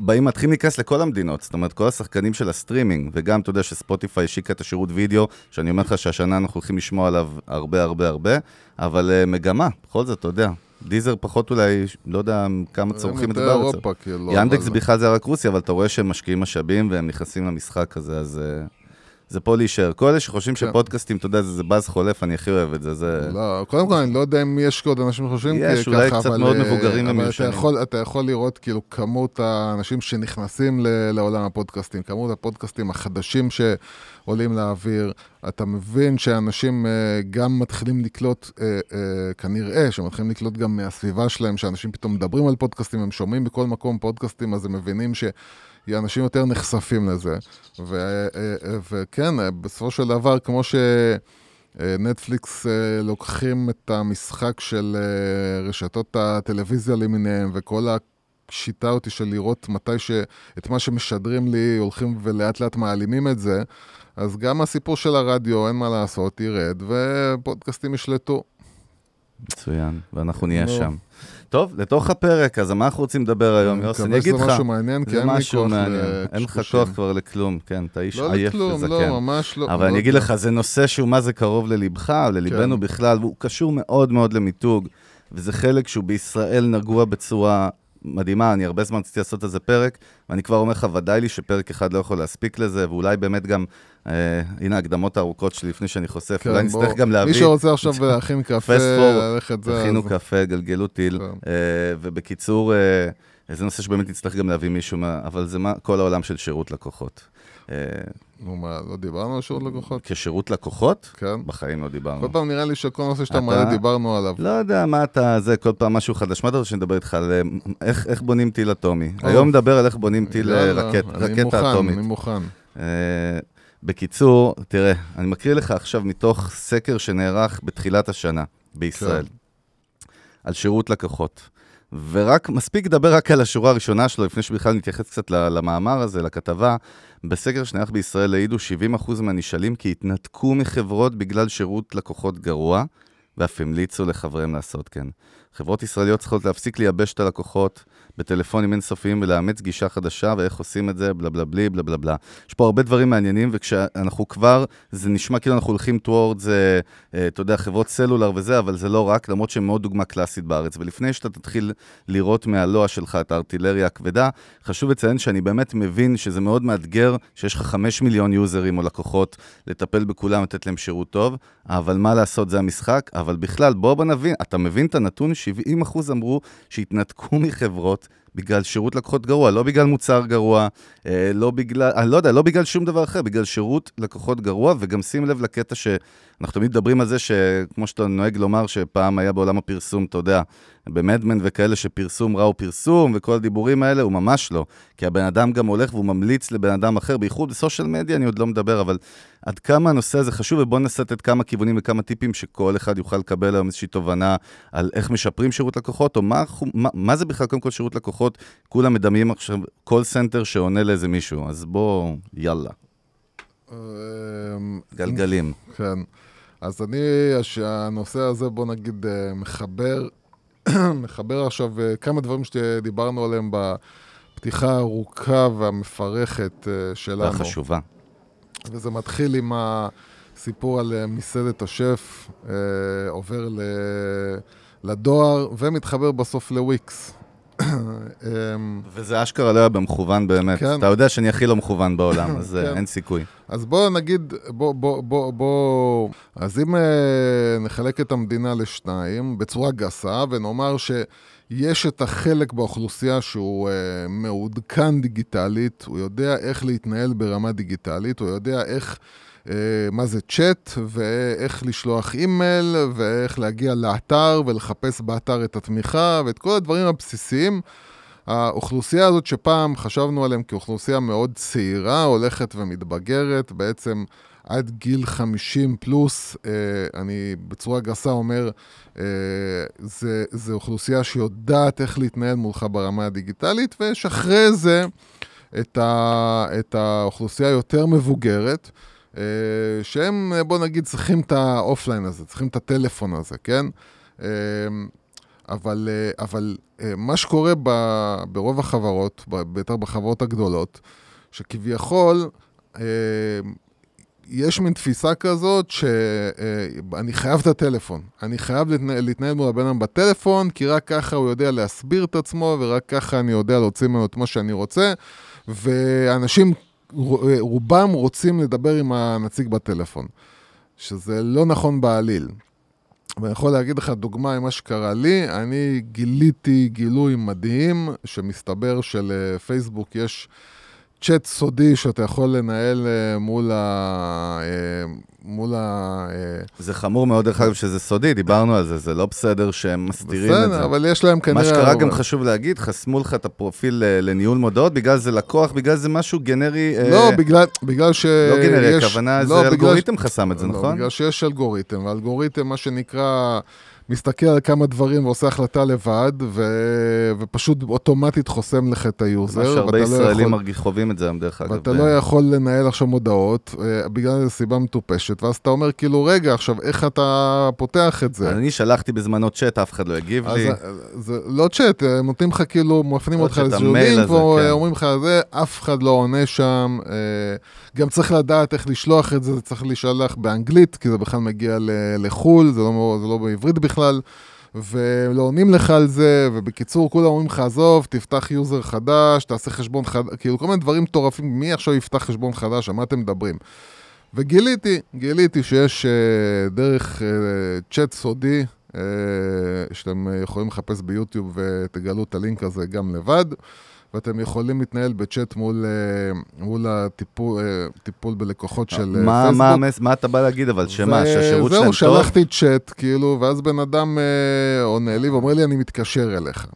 באים מתחילים להיכנס לכל המדינות, זאת אומרת, כל השחקנים של הסטרימינג, וגם, אתה יודע, שספוטיפיי השיקה את השירות וידאו, שאני אומר לך שהשנה אנחנו הולכים לשמוע עליו הרבה הרבה הרבה, אבל מגמה, בכל זאת, אתה יודע. דיזר פחות אולי, לא יודע כמה צורכים את דבר הזה. ינדקס בכלל זה רק רוסיה, אבל אתה רואה שהם משקיעים משאבים והם נכנסים למשחק הזה, אז זה פה להישאר. כל אלה שחושבים שפודקאסטים, אתה יודע, זה באז חולף, אני הכי אוהב את זה. לא, קודם כל אני לא יודע אם יש עוד אנשים חושבים ככה, אבל... יש, אולי קצת מאוד מבוגרים ומיושנים. אתה יכול לראות כאילו כמות האנשים שנכנסים לעולם הפודקאסטים, כמות הפודקאסטים החדשים שעולים לאוויר, אתה מבין שאנשים גם מתחילים לקלוט, כנראה שמתחילים לקלוט גם מהסביבה שלהם, שאנשים פתאום מדברים על פודקאסטים, הם שומעים בכל מקום פודקאסטים, אז הם מבינים ש... אנשים יותר נחשפים לזה, וכן, בסופו של דבר, כמו שנטפליקס לוקחים את המשחק של רשתות הטלוויזיה למיניהם, וכל השיטה אותי של לראות מתי ש... את מה שמשדרים לי, הולכים ולאט לאט מעלימים את זה, אז גם הסיפור של הרדיו, אין מה לעשות, ירד, ופודקאסטים ישלטו. מצוין, ואנחנו נהיה שם. טוב, לתוך הפרק, אז מה אנחנו רוצים לדבר היום, יוס? אני אגיד לך, זה משהו מעניין, כי אין לי כוח לקשושם. אין לך כוח כבר לכלום, כן, אתה איש עייף וזקן. לא, לא, ממש לא. אבל אני אגיד לך, זה נושא שהוא מה זה קרוב ללבך, ללבנו בכלל, והוא קשור מאוד מאוד למיתוג, וזה חלק שהוא בישראל נגוע בצורה מדהימה, אני הרבה זמן רציתי לעשות איזה פרק, ואני כבר אומר לך, ודאי לי שפרק אחד לא יכול להספיק לזה, ואולי באמת גם, אה, הנה ההקדמות הארוכות שלפני שאני חושף, כן, אולי נצטרך גם להביא... מי שרוצה עכשיו להכין קפה, ללכת זה... הכינו אז... קפה, גלגלו טיל, כן. אה, ובקיצור, אה, זה נושא שבאמת נצטרך גם להביא מישהו, מה, אבל זה מה, כל העולם של שירות לקוחות. אה, נו מה, לא דיברנו על שירות לקוחות? כשירות לקוחות? כן. בחיים לא דיברנו. כל פעם נראה לי שכל נושא שאתה מעלה דיברנו עליו. לא יודע מה אתה, זה כל פעם משהו חדש. מה אתה רוצה שנדבר איתך על איך בונים טיל אטומי? היום נדבר על איך בונים טיל רקטה אטומית. אני מוכן, אני מוכן. בקיצור, תראה, אני מקריא לך עכשיו מתוך סקר שנערך בתחילת השנה בישראל. על שירות לקוחות. ורק מספיק דבר רק על השורה הראשונה שלו, לפני שבכלל נתייחס קצת למאמר הזה, לכתבה, בסקר שנערך בישראל העידו שבעים אחוז מהנשאלים כי התנתקו מחברות בגלל שירות לקוחות גרוע, ואף המליצו לחבריהם לעשות כן. חברות ישראליות צריכות להפסיק לייבש את הלקוחות בטלפונים אינסופיים ולאמץ גישה חדשה, ואיך עושים את זה, בלה בלה בלה בלה בלה בלה. יש פה הרבה דברים מעניינים, וכשאנחנו כבר, זה נשמע כאילו אנחנו הולכים toward זה, אתה יודע, חברות סלולר וזה, אבל זה לא רק, למרות שהם מאוד דוגמה קלאסית בארץ. ולפני שאתה תתחיל לראות מהלוע שלך את הארטילריה הכבדה, חשוב לציין שאני באמת מבין שזה מאוד מאתגר, שיש לך חמישה מיליון יוזרים או לקוחות, לטפל בכולם, לתת להם שירות טוב, אבל מה לעשות, זה המשחק. אבל בכלל, בוא נבין, אתה מבין את הנתון? שבעים אחוז אמרו שהתנתקו מחברות בגלל שירות לקוחות גרוע, לא בגלל מוצר גרוע, לא בגלל, אני לא יודע, לא בגלל שום דבר אחר, בגלל שירות לקוחות גרוע, וגם שים לב לקטע שאנחנו תמיד מדברים על זה, שכמו שאתה נוהג לומר שפעם היה בעולם הפרסום, אתה יודע, במדמן וכאלה שפרסום רע הוא פרסום, וכל הדיבורים האלה הוא ממש לא, כי הבן אדם גם הולך והוא ממליץ לבן אדם אחר, בייחוד בסושיאל מדיה אני עוד לא מדבר, אבל עד כמה הנושא הזה חשוב, ובואו נסת את כמה כיוונים וכמה טיפים שכל אחד יוכל לקבל היום איזושהי תובנה על איך משפרים שירות לקוחות, או מה, מה, מה זה בכלל קודם כל שירות לקוחות, כולם מדמים עכשיו כל סנטר שעונה לאיזה מישהו, אז בואו, יאללה. גלגלים. כן, אז אני, שהנושא הזה בוא נגיד מחבר, מחבר עכשיו כמה דברים שדיברנו עליהם בפתיחה הארוכה והמפרכת שלנו. והחשובה. וזה מתחיל עם הסיפור על מסעדת השף, עובר לדואר ומתחבר בסוף לוויקס. וזה אשכרה לא היה במכוון באמת. אתה יודע שאני הכי לא מכוון בעולם, אז אין סיכוי. אז בוא נגיד, בוא, בוא, בוא, בוא, אז אם נחלק את המדינה לשניים בצורה גסה, ונאמר שיש את החלק באוכלוסייה שהוא מעודכן דיגיטלית, הוא יודע איך להתנהל ברמה דיגיטלית, הוא יודע איך, מה זה צ'אט, ואיך לשלוח אימייל, ואיך להגיע לאתר ולחפש באתר את התמיכה, ואת כל הדברים הבסיסיים. האוכלוסייה הזאת שפעם חשבנו עליהם כאוכלוסייה מאוד צעירה, הולכת ומתבגרת, בעצם עד גיל חמישים פלוס, אני בצורה גסה אומר, זה, זה אוכלוסייה שיודעת איך להתנהל מולך ברמה הדיגיטלית, ויש אחרי זה את ה, את האוכלוסייה יותר מבוגרת, שהם, בוא נגיד, צריכים את האופליין הזה, צריכים את הטלפון הזה, כן? אבל, אבל מה שקורה ברוב החברות, בטח בחברות הגדולות, שכביכול יש מין תפיסה כזאת שאני חייב את הטלפון, אני חייב להתנהל מול הבן אדם בטלפון, כי רק ככה הוא יודע להסביר את עצמו, ורק ככה אני יודע להוציא ממנו את מה שאני רוצה, ואנשים, רובם רוצים לדבר עם הנציג בטלפון, שזה לא נכון בעליל. ואני יכול להגיד לך דוגמה עם מה שקרה לי, אני גיליתי גילוי מדהים, שמסתבר שלפייסבוק יש צ'אט סודי שאתה יכול לנהל מול ה... מול ה... זה חמור מאוד, דרך אגב, שזה סודי, דיברנו על זה, זה לא בסדר שהם מסתירים בסדר, את זה. בסדר, אבל יש להם כנראה... מה שקרה גם חשוב להגיד, חסמו לך את הפרופיל לניהול מודעות, בגלל זה לקוח, בגלל זה משהו גנרי... לא, אה... בגלל, בגלל ש... לא גנרי, יש... הכוונה, לא, זה אלגוריתם ש... חסם את זה, לא, נכון? לא, בגלל שיש אלגוריתם, ואלגוריתם מה שנקרא... מסתכל על כמה דברים ועושה החלטה לבד, ו... ופשוט אוטומטית חוסם לך את היוזר. זה מה שהרבה ישראלים לא יכול... חווים את זה, דרך אגב. ואתה ב... לא יכול לנהל עכשיו מודעות, בגלל איזו סיבה מטופשת, ואז אתה אומר, כאילו, רגע, עכשיו, איך אתה פותח את זה? אני שלחתי בזמנו צ'אט, אף אחד לא הגיב לי. אז, זה לא צ'אט, הם נותנים לך, כאילו, מפנים אותך לזיולים, ואומרים לך, זה, אף אחד לא עונה שם, גם צריך לדעת איך לשלוח את זה, זה צריך לשלח באנגלית, כי זה בכלל מגיע לחול, זה לא, זה לא בעברית בכלל. בכלל, ולא עונים לך על זה, ובקיצור, כולם אומרים לך, עזוב, תפתח יוזר חדש, תעשה חשבון חדש, כאילו כל מיני דברים טורפים, מי עכשיו יפתח חשבון חדש, מה אתם מדברים? וגיליתי, גיליתי שיש uh, דרך uh, צ'אט סודי, uh, שאתם יכולים לחפש ביוטיוב ותגלו את הלינק הזה גם לבד, ואתם יכולים להתנהל בצ'אט מול, מול הטיפול, טיפול בלקוחות של מה, פייסבוק. מה, מה, מה אתה בא להגיד, אבל שמה, ו... שהשירות שלהם טוב? זהו, שלחתי צ'אט, כאילו, ואז בן אדם אה, עונה לי ואומר לי, אני מתקשר אליך.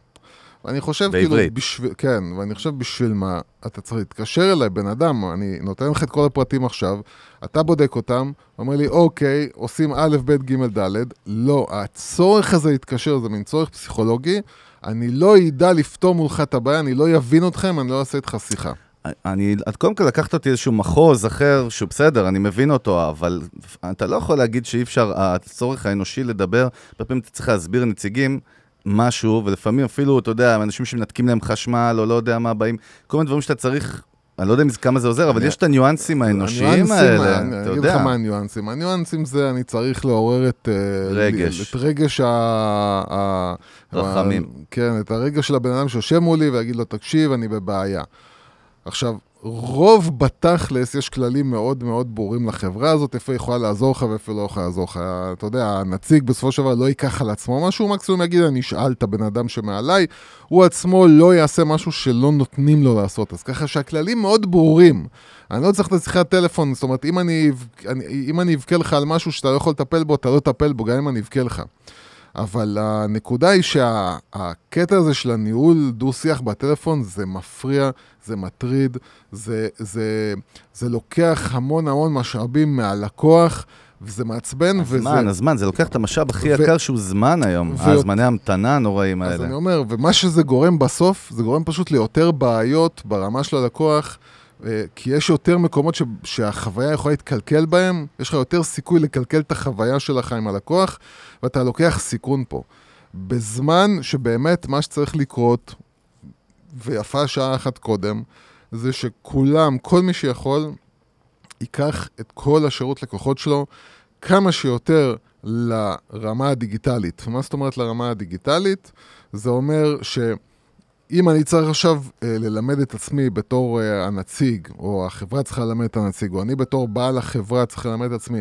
ואני חושב, בעברית. כאילו, בשביל, כן, ואני חושב בשביל מה, אתה צריך להתקשר אליי, בן אדם, אני נותן לך את כל הפרטים עכשיו, אתה בודק אותם, אומר לי, אוקיי, עושים א', ב', ג', ד', לא, הצורך הזה להתקשר, זה מין צורך פסיכולוגי, אני לא ידע לפתור מולך את הבעיה, אני לא יבין אתכם, אני לא אעשה איתך שיחה. אני, את קודם כל לקחת אותי איזשהו מחוז אחר, שהוא בסדר, אני מבין אותו, אבל אתה לא יכול להגיד שאי אפשר, הצורך האנושי לדבר, בפעמים אתה צריך להסביר נציגים משהו, ולפעמים אפילו, אתה יודע, אנשים שמנתקים להם חשמל, או לא יודע מה באים, כל מיני דברים שאתה צריך, אני לא יודע כמה זה עוזר, אבל יש את הניואנסים האנושיים האלה, אתה יודע. אני אגיד לך מה הניואנסים, הניואנסים זה אני צריך לעורר את רגש הרחמים. כן, את הרגש של הבן אדם שיושב מולי, ויגיד לו, תקשיב, אני בבעיה. עכשיו, רוב בתכלס יש כללים מאוד מאוד ברורים לחברה הזאת, איפה יכולה לעזור לך ואיפה לא יכולה לעזור לך. אתה יודע, הנציג בסופו של דבר לא ייקח על עצמו משהו, מקסימום יגיד, אני אשאל את הבן אדם שמעליי, הוא עצמו לא יעשה משהו שלא נותנים לו לעשות. אז ככה שהכללים מאוד ברורים. אני לא צריך את השיחת טלפון, זאת אומרת, אם אני, אם אני אבקה לך על משהו שאתה לא יכול לטפל בו, אתה לא תטפל בו, גם אם אני אבקה לך. אבל הנקודה היא שהקטע הזה של הניהול דו-שיח בטלפון זה מפריע, זה מטריד, זה, זה, זה לוקח המון המון משאבים מהלקוח, וזה מעצבן. הזמן, הזמן, זה לוקח את המשאב הכי יקר שהוא זמן היום, הזמני המתנה הנוראים האלה. אז אני אומר, ומה שזה גורם בסוף, זה גורם פשוט ליותר בעיות ברמה של הלקוח, כי יש יותר מקומות ש... שהחוויה יכולה להתקלקל בהם, יש לך יותר סיכוי לקלקל את החוויה שלך עם הלקוח, ואתה לוקח סיכון פה. בזמן שבאמת מה שצריך לקרות, ויפה שעה אחת קודם, זה שכולם, כל מי שיכול, ייקח את כל השירות לקוחות שלו, כמה שיותר לרמה הדיגיטלית. מה זאת אומרת לרמה הדיגיטלית? זה אומר ש... אם אני צריך עכשיו ללמד את עצמי בתור הנציג, או החברה צריכה ללמד את הנציג, או אני בתור בעל החברה צריך ללמד את עצמי,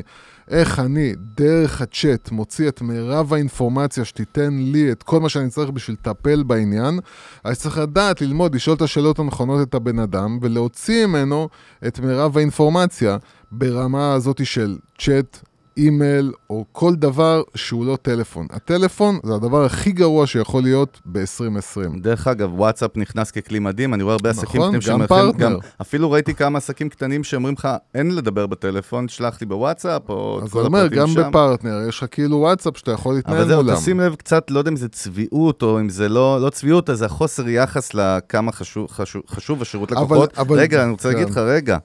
איך אני דרך הצ'אט מוציא את מירב האינפורמציה שתיתן לי את כל מה שאני צריך בשביל לטפל בעניין, אז צריך לדעת, ללמוד, לשאול את השאלות הנכונות את הבן אדם, ולהוציא ממנו את מירב האינפורמציה ברמה הזאת של צ'אט, אימייל, או כל דבר שהוא לא טלפון. הטלפון זה הדבר הכי גרוע שיכול להיות ב-עשרים עשרים. דרך אגב, וואטסאפ נכנס ככלי מדהים, אני רואה הרבה עסקים קטנים שמרחים, אפילו ראיתי כמה עסקים קטנים שאומרים לך, אין לדבר בטלפון, שלחתי בוואטסאפ, או את כל הפרטים שם. גם בפרטנר, יש לך כאילו וואטסאפ שאתה יכול להתנהל מולם. אבל זהו, תשים לב קצת, לא יודע אם זה צביעות, או אם זה לא צביעות, אז זה חוסר יחס לכמה חשוב השירות לקוחות. רגע, אני רוצה להגיד לך, רגע.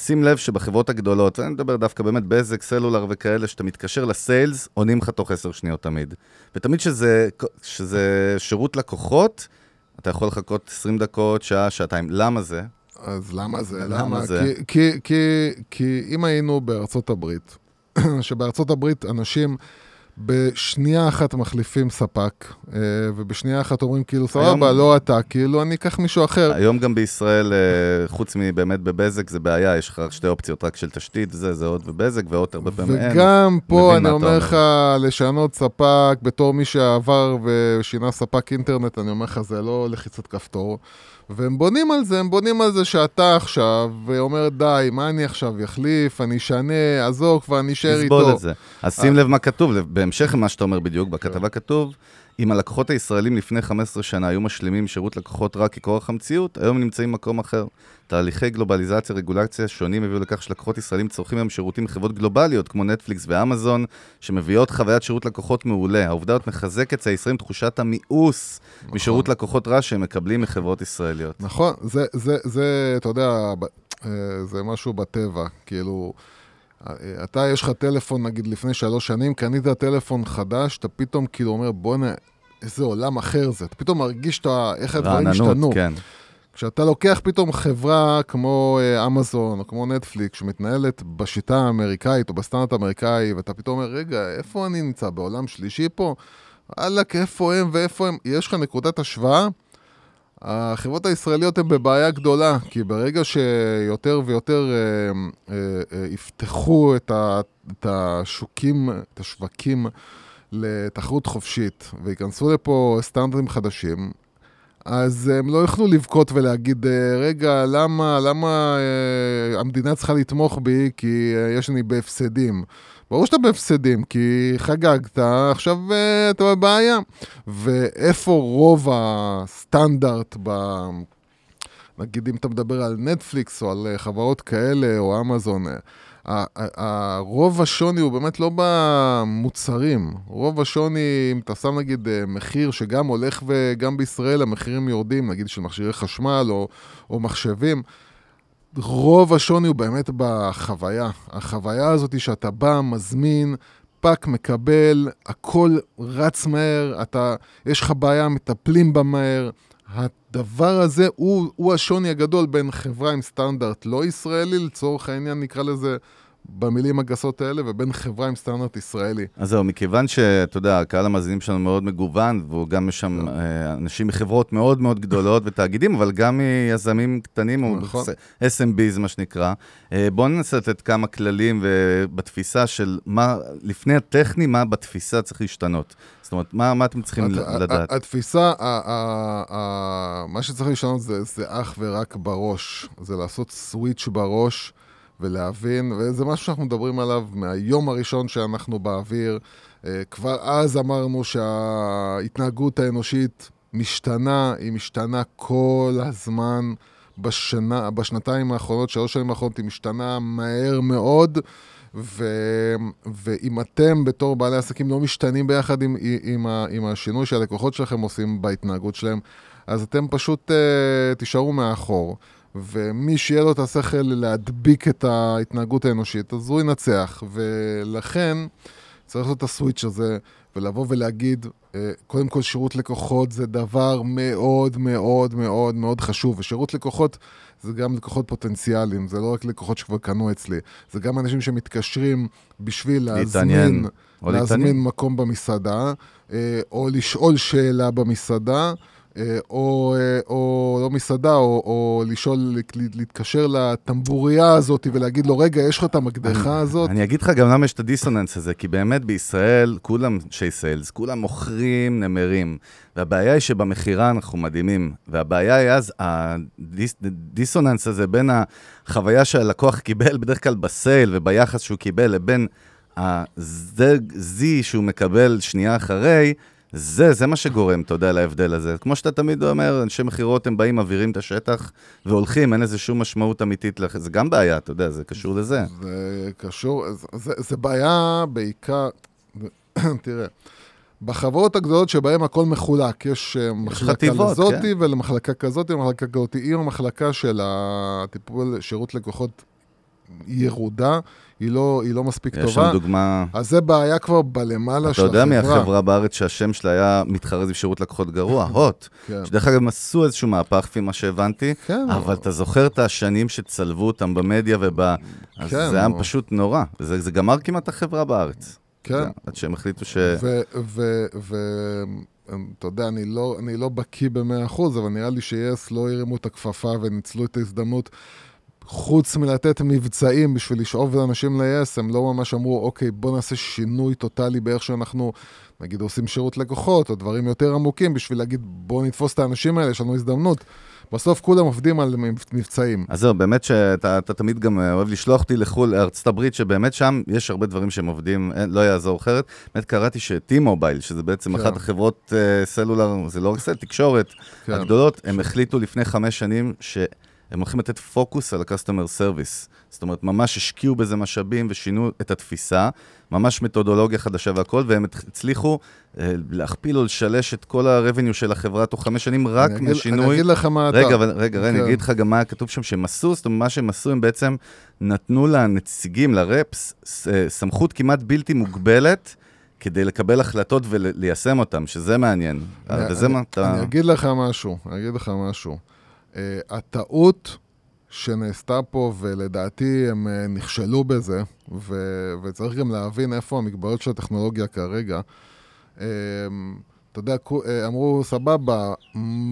שים לב שבחברות הגדולות, אני מדבר דווקא באמת בזק, סלולר וכאלה, שאתה מתקשר לסיילס, עונים לך תוך עשר שניות תמיד. ותמיד שזה, שזה שירות לקוחות, אתה יכול לחכות עשרים דקות, שעה, שעתיים. למה זה? אז למה זה? למה, למה זה? כי, כי, כי, כי אם היינו בארצות הברית, שבארצות הברית אנשים בשנייה אחת מחליפים ספק, ובשנייה אחת אומרים כאילו סבבה, לא אתה, כאילו אני אקח מישהו אחר. היום גם בישראל, חוץ מבאמת בבזק, זה בעיה, יש לך שתי אופציות רק של תשתית, זה, זה עוד בבזק, ועוד הרבה במהן. וגם פה אני אומר לך, לשנות ספק, בתור מי שעבר ושינה ספק אינטרנט, אני אומר לך, זה לא לחיצת כפתור. והם בונים על זה, הם בונים על זה שאתה עכשיו, ואומר די, מה אני עכשיו יחליף, אני אשנה, עזוק ואני אשאר איתו. לסבוד את זה. אז שים לב מה כתוב, בהמשך מה שאתה אומר בדיוק, בכתבה כתוב, אם הלקוחות הישראלים לפני חמש עשרה שנה היו משלימים שירות לקוחות רק ככורח המציאות, היום נמצאים במקום אחר. תהליכי גלובליזציה, רגולציה שונים הביאו לכך שלקוחות ישראלים צורכים היום שירותים מחברות גלובליות, כמו נטפליקס ואמזון, שמביאות חוויית שירות לקוחות מעולה. העובדה הזאת מחזקת הישראלים תחושת המיאוס משירות לקוחות רע שהם מקבלים מחברות ישראליות. נכון, זה, זה, זה, אתה יודע, זה משהו בטבע, כאילו... אתה, יש לך טלפון, נגיד, לפני שלוש שנים, קנית טלפון חדש, אתה פתאום כאילו אומר, בוא נה, איזה עולם אחר זה. אתה פתאום מרגיש איך הדברים השתנו. כן. כשאתה לוקח פתאום חברה כמו אמזון או כמו נטפליקס, שמתנהלת בשיטה האמריקאית או בסטנדרט האמריקאי, ואתה פתאום אומר, רגע, איפה אני נמצא? בעולם שלישי פה? אלק, איפה הם ואיפה הם? יש לך נקודת השוואה, החברות הישראליות הן בבעיה גדולה, כי ברגע שיותר ויותר אה, אה, אה, יפתחו את, ה, את השוקים, את השווקים לתחרות חופשית, ויכנסו לפה סטנדרים חדשים, אז הם לא יכלו לבכות ולהגיד, רגע, למה, למה אה, המדינה צריכה לתמוך בי, כי אה, יש לי בהפסדים. ברור שאתה בהפסדים, כי חגגת, עכשיו אתה בבעיה. ואיפה רוב הסטנדרט, נגיד אם אתה מדבר על נטפליקס או על חברות כאלה או אמזון, הרוב השוני הוא באמת לא במוצרים. רוב השוני, אם אתה שם נגיד מחיר שגם הולך וגם בישראל המחירים יורדים, נגיד של מכשירי חשמל או, או מחשבים, רוב השוני הוא באמת בחוויה. החוויה הזאת היא שאתה בא, מזמין, פאק מקבל, הכל רץ מהר, אתה, יש לך בעיה, מטפלים בה מהר. הדבר הזה הוא, הוא השוני הגדול בין חברה עם סטנדרט לא ישראלי, לצורך העניין נקרא לזה במילים הגסות האלה, ובין חברה עם סטנדרט ישראלי. אז זהו, מכיוון שאתה יודע, הקהל המאזינים שלנו מאוד מגוון, וגם יש שם אנשים מחברות מאוד מאוד גדולות ותאגידים, אבל גם מיזמים קטנים, אס אם ביז מה שנקרא. בואו ננסה לתת כמה כללים בתפיסה של מה, לפני הטכני, מה בתפיסה צריך להשתנות. זאת אומרת, מה אתם צריכים לדעת? התפיסה, מה שצריך להשתנות זה אך ורק בראש, זה לעשות סוויץ' בראש, ולהבין, וזה משהו שאנחנו מדברים עליו מהיום הראשון שאנחנו באוויר, כבר אז אמרנו שההתנהגות האנושית משתנה, היא משתנה כל הזמן, בשנה, בשנתיים האחרונות, שלוש שנים האחרונות, היא משתנה מהר מאוד, ו, ואם אתם בתור בעלי עסקים לא משתנים ביחד עם, עם, עם השינוי שהלקוחות שלכם עושים בהתנהגות שלהם, אז אתם פשוט תישארו מאחור. ומי שיהיה לו את השכל להדביק את ההתנהגות האנושית, אז הוא ינצח, ולכן צריך לעשות את הסוויץ' הזה, ולבוא ולהגיד, קודם כל שירות לקוחות זה דבר מאוד מאוד מאוד מאוד חשוב, ושירות לקוחות זה גם לקוחות פוטנציאליים, זה לא רק לקוחות שכבר קנו אצלי, זה גם אנשים שמתקשרים בשביל להזמין, להזמין מקום במסעדה, או לשאול שאלה במסעדה, או, או לא מסעדה, או, או לשאול, להתקשר לטמבוריה הזאת ולהגיד לו, רגע, יש לך את המקדחה הזאת? אני אגיד לך גם למה יש את הדיסוננס הזה, כי באמת בישראל, כולם שייסיילס, כולם מוכרים נמרים, והבעיה היא שבמחירה אנחנו מדהימים, והבעיה היא אז הדיסוננס הזה בין החוויה שהלקוח קיבל בדרך כלל בסייל וביחס שהוא קיבל, לבין הזי שהוא מקבל שנייה אחרי, זה, זה מה שגורם, אתה יודע, להבדל הזה. כמו שאתה תמיד אומר, אנשי מחירות, הם באים, מעבירים את השטח והולכים, אין איזה שום משמעות אמיתית. זה גם בעיה, אתה יודע, זה קשור לזה. זה קשור, זה, זה בעיה בעיקר, תראה, בחברות הגדולות שבהן הכל מחולק, יש מחלקה לזאתי ולמחלקה כזאת, מחלקה כזאת, היא המחלקה של הטיפול שירות לקוחות ירודה, היא לא, היא לא מספיק טובה. יש שם דוגמה... אז זה בעיה כבר בלמעלה של החברה. אתה יודע מהחברה בארץ שהשם שלה היה מתחרז בשירות לקוחות גרוע, הוט. כן. שדרך אגב עשו איזשהו מהפך, כפי מה שהבנתי, כן, אבל או... אתה זוכר את השנים שצלבו אותם במדיה ובא... אז כן, זה היה או... פשוט נורא. זה, זה גמר כמעט החברה בארץ. כן. זה, עד שהם החליטו ש... ו... ו, ו... אתה יודע, אני לא, אני לא בקיא ב-מאה אחוז, אבל נראה לי שיס לא ירימו את הכפפה וניצלו את ההזדמנות, חוץ מלתת מבצעים בשביל לשאוב לאנשים ל-יס, הם לא ממש אמרו, אוקיי, בוא נעשה שינוי טוטלי באיך שאנחנו, נגיד, עושים שירות לקוחות, או דברים יותר עמוקים, בשביל להגיד, בוא נתפוס את האנשים האלה, יש לנו הזדמנות. בסוף כולם עובדים על מבצעים. אז זהו, באמת שאתה תמיד גם אוהב לשלוח אותי לחול, ארצות הברית, שבאמת שם יש הרבה דברים שהם עובדים, לא יעזור אחרת. באמת קראתי שטי-מובייל, שזה בעצם אחת החברות סלולר, זה לא רק סל, תקשורת הגדולות, הם החליטו לפני חמש שנים שהם הולכים לתת פוקוס על הקסטומר סרוויס. זאת אומרת, ממש השקיעו בזה משאבים ושינו את התפיסה, ממש מתודולוגיה חדשה והכל, והם הצליחו להכפיל או לשלש את כל הרווניו של החברה תוך חמש שנים רק משינוי. אני אגיד לך מה אתה... רגע, רגע, אני אגיד לך גם מה כתוב שם שהם עשו, זאת אומרת, מה שהם עשו, הם בעצם נתנו לנציגים, לרפס, סמכות כמעט בלתי מוגבלת, כדי לקבל החלטות וליישם אותם, שזה מעניין. אני אגיד לך משהו, אני אגיד לך משהו. הטעות... שנעשתה פה, ולדעתי הם נכשלו בזה, ו- וצריך גם להבין איפה המגבלות של הטכנולוגיה כרגע. אתה יודע, אמרו, סבבה,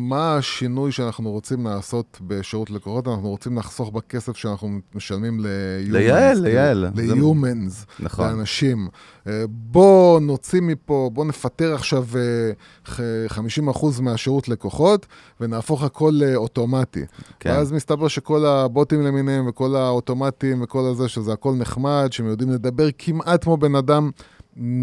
מה השינוי שאנחנו רוצים לעשות בשירות לקוחות? אנחנו רוצים לחסוך בכסף שאנחנו משלמים ל-humans. לייעל, לייעל. ל-humans, לאנשים. בוא נוציא מפה, בוא נפטר עכשיו חמישים אחוז מהשירות לקוחות, ונהפוך הכל לאוטומטי. ואז מסתבר שכל הבוטים למיניהם, וכל האוטומטים, וכל הזה, שזה הכל נחמד, שהם יודעים לדבר כמעט כמו בן אדם,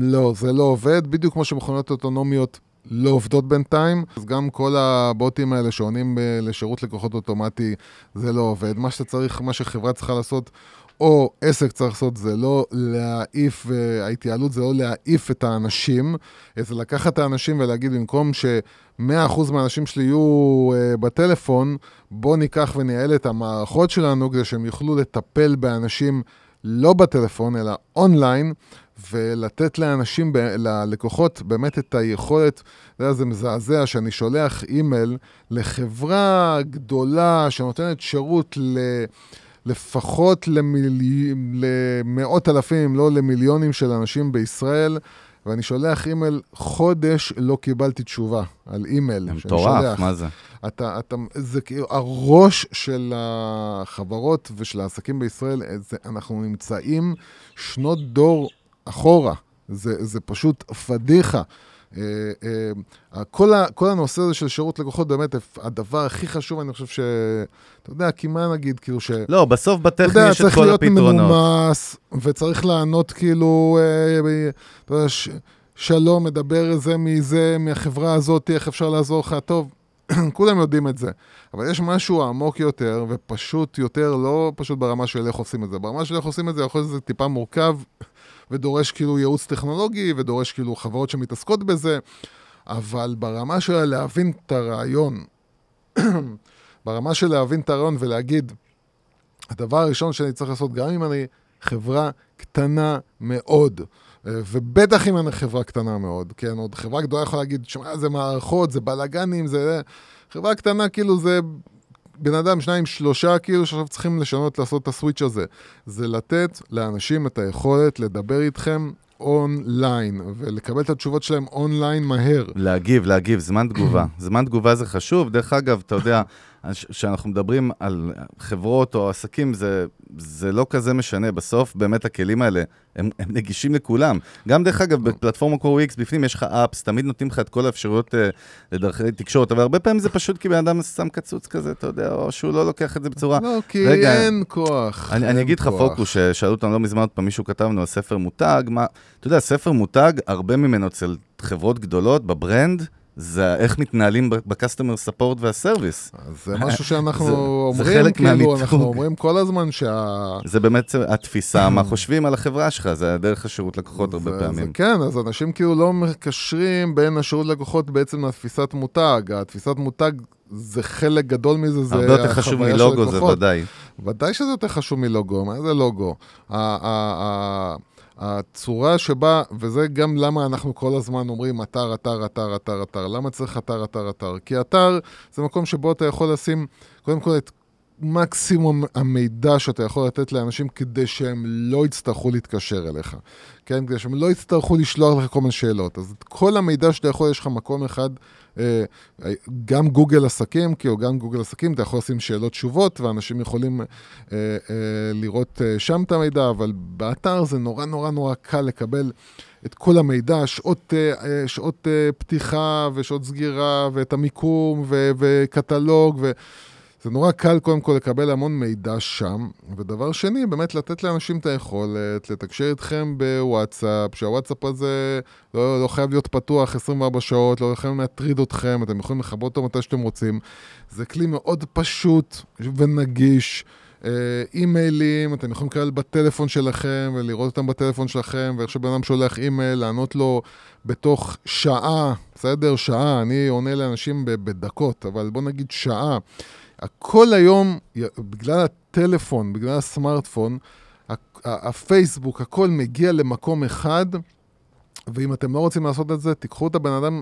לא, זה לא עובד, בדיוק כמו שמכונות אוטונומיות לא עובדות בינתיים, אז גם כל הבוטים האלה שעונים לשירות לקוחות אוטומטי, זה לא עובד. מה שצריך, מה שחברה צריכה לעשות, או עסק צריך לעשות, זה לא להעיף, ההתייעלות זה לא להעיף את האנשים, זה לקחת את האנשים ולהגיד, במקום ש... מאה אחוז מהאנשים שלי יהיו uh, בטלפון, בוא ניקח וניהל את המערכות שלנו, כדי שהם יוכלו לטפל באנשים לא בטלפון, אלא אונליין, ולתת לאנשים, ללקוחות, באמת את היכולת, זה מזעזע שאני שולח אימייל לחברה גדולה שנותנת שירות ל... לפחות למילי... למאות אלפים, לא למיליונים של אנשים בישראל, ואני שולח אימייל, חודש לא קיבלתי תשובה על אימייל. הם תורף, מה זה? אתה, אתה, זה כאילו, הראש של החברות ושל העסקים בישראל, זה, אנחנו נמצאים שנות דור אחורה. זה, זה פשוט פדיחה. כל, כל הנושא הזה של שירות לקוחות, באמת, הדבר הכי חשוב, אני חושב ש... אתה יודע, כי מה נגיד, כאילו ש... לא, בסוף בטכני יש את כל הפתרונות. אתה יודע, צריך להיות מנומס, וצריך לענות כאילו, אתה יודע, שלום, מדבר זה מזה, מהחברה הזאת, איך אפשר לעזור לך, טוב, כולם יודעים את זה. אבל יש משהו עמוק יותר, ופשוט יותר, לא פשוט ברמה של איך עושים את זה. ברמה של איך עושים את זה, יכול להיות שזה טיפה מורכב, ודורש כאילו ייעוץ טכנולוגי, ודורש כאילו חברות שמתעסקות בזה, אבל ברמה שלה להבין את הרעיון, ברמה שלה להבין את הרעיון ולהגיד, הדבר הראשון שאני צריך לעשות, גם אם אני חברה קטנה מאוד, ובטח אם אני חברה קטנה מאוד, כן, עוד חברה גדולה יכולה להגיד, שמה זה מערכות, זה בלגנים, זה... חברה קטנה כאילו זה... בן אדם, שניים, שלושה, כאילו שעכשיו צריכים לשנות, לעשות את הסוויץ' הזה. זה לתת לאנשים את היכולת לדבר איתכם אונליין, ולקבל את התשובות שלהם אונליין מהר. להגיב, להגיב, זמן תגובה. זמן תגובה זה חשוב. דרך אגב, אתה יודע, כשאנחנו מדברים על חברות או עסקים, זה, זה לא כזה משנה. בסוף, באמת, הכלים האלה, הם, הם נגישים לכולם. גם דרך אגב, בפלטפורמה כמו וויקס, בפנים יש לך אפס, תמיד נותנים לך את כל האפשרויות אה, לדרכי תקשורת, אבל הרבה פעמים זה פשוט כי בן אדם שם קצוץ כזה, אתה יודע, או שהוא לא לוקח את זה בצורה... לא, כי רגע, אין כוח. אני, אין אני אגיד לך פוקוס, ששאלו אותנו לא מזמן עוד פעם, מישהו כתבנו על ספר מותג, מה... אתה יודע, ספר מותג, הרבה ממנו אצל חברות גדולות בברנד, זה איך מתנהלים בקסטומר ספורט והסרוויס. זה משהו שאנחנו אומרים, כאילו אנחנו אומרים כל הזמן שה... זה באמת התפיסה, מה חושבים על החברה שלך, זה דרך השירות לקוחות הרבה פעמים. כן, אז אנשים כאילו לא מקשרים בין השירות לקוחות בעצם לתפיסת מותג. התפיסת מותג זה חלק גדול מזה, זה הרבה יותר חשוב מלוגו, זה ודאי. ודאי שזה יותר חשוב מלוגו, מה זה לוגו? הצורה שבה, וזה גם למה אנחנו כל הזמן אומרים אתר, אתר, אתר, אתר, אתר. למה צריך אתר, אתר, אתר? כי אתר זה מקום שבו אתה יכול לשים, קודם כל, את מקסימום המידע שאתה יכול לתת לאנשים כדי שהם לא יצטרכו להתקשר אליך. כן? כדי שהם לא יצטרכו לשלוח לך כל מיני שאלות. אז את כל המידע שאתה יכול, יש לך מקום אחד, גם גוגל עסקים, כי או גם גוגל עסקים, אתה יכול לשים שאלות תשובות, ואנשים יכולים לראות שם את המידע, אבל באתר זה נורא נורא נורא קל לקבל את כל המידע, שעות, שעות פתיחה ושעות סגירה, ואת המיקום וקטלוג ו... זה נורא קל קודם כל לקבל המון מידע שם, ודבר שני, באמת לתת לאנשים את היכולת, לתקשר איתכם בוואטסאפ, שהוואטסאפ הזה לא, לא חייב להיות פתוח עשרים וארבע שעות, לא חייב להטריד אתכם, אתם יכולים לחבר אותו מתי שאתם רוצים. זה כלי מאוד פשוט ונגיש, אימיילים, אתם יכולים לקרוא בטלפון שלכם, ולראות אותם בטלפון שלכם, ועכשיו בן אדם שולח אימייל, לענות לו בתוך שעה, בסדר, שעה, אני עונה לאנשים בדקות, אבל בוא נגיד שעה, הכל היום, בגלל הטלפון, בגלל הסמארטפון, הפייסבוק, הכל מגיע למקום אחד, ואם אתם לא רוצים לעשות את זה, תיקחו את הבן אדם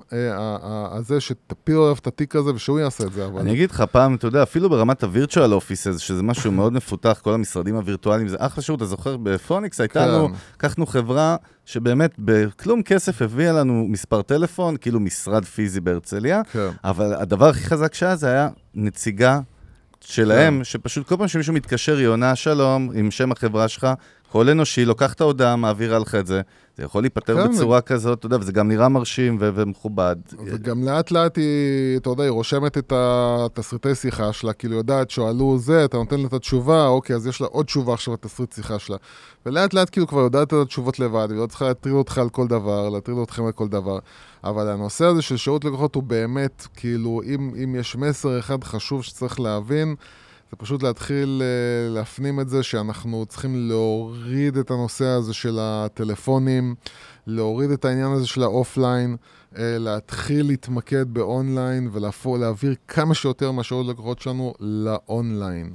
הזה שתפילו עליו את התיק הזה, ושהוא יעשה את זה. אני אגיד לך פעם, אתה יודע, אפילו ברמת הווירטואל אופיס, שזה משהו מאוד מפותח, כל המשרדים הווירטואליים, זה אחלה שירות, אתה זוכר, בפוניקס הייתה לנו, לקחנו חברה שבאמת בכלום כסף הביאה לנו מספר טלפון, כאילו משרד פיזי בהרצליה, אבל הדבר הכי חזק שהיה זה היה נציגה שלהם, שפשוט כל פעם שמישהו מתקשר, יונה, שלום, עם שם החברה שלך, כל אנושי, לוקח את ההודעה, מעבירה לך את זה, זה יכול להיפטר בצורה כזאת, אתה יודע, וזה גם נראה מרשים ומכובד. וגם לאט לאט היא, אתה יודע, היא רושמת את התסריטי שיחה שלה, כאילו יודעת, שואלו זה, אתה נותן לה את התשובה, אוקיי, אז יש לה עוד תשובה עכשיו לתסריט שיחה שלה, ולאט לאט כאילו כבר יודעת את התשובות לבד, היא לא צריכה להטריד אותך על כל דבר, להטריד אתכם על כל דבר, אבל הנושא הזה של שירות לקוחות הוא באמת, כאילו, אם, אם יש מסר אחד חשוב שצריך להבין, זה פשוט להתחיל להפנים את זה שאנחנו צריכים להוריד את הנושא הזה של הטלפונים, להוריד את העניין הזה של האופליין, להתחיל להתמקד באונליין ולהעביר כמה שיותר מהשירות לקוחות שלנו לאונליין.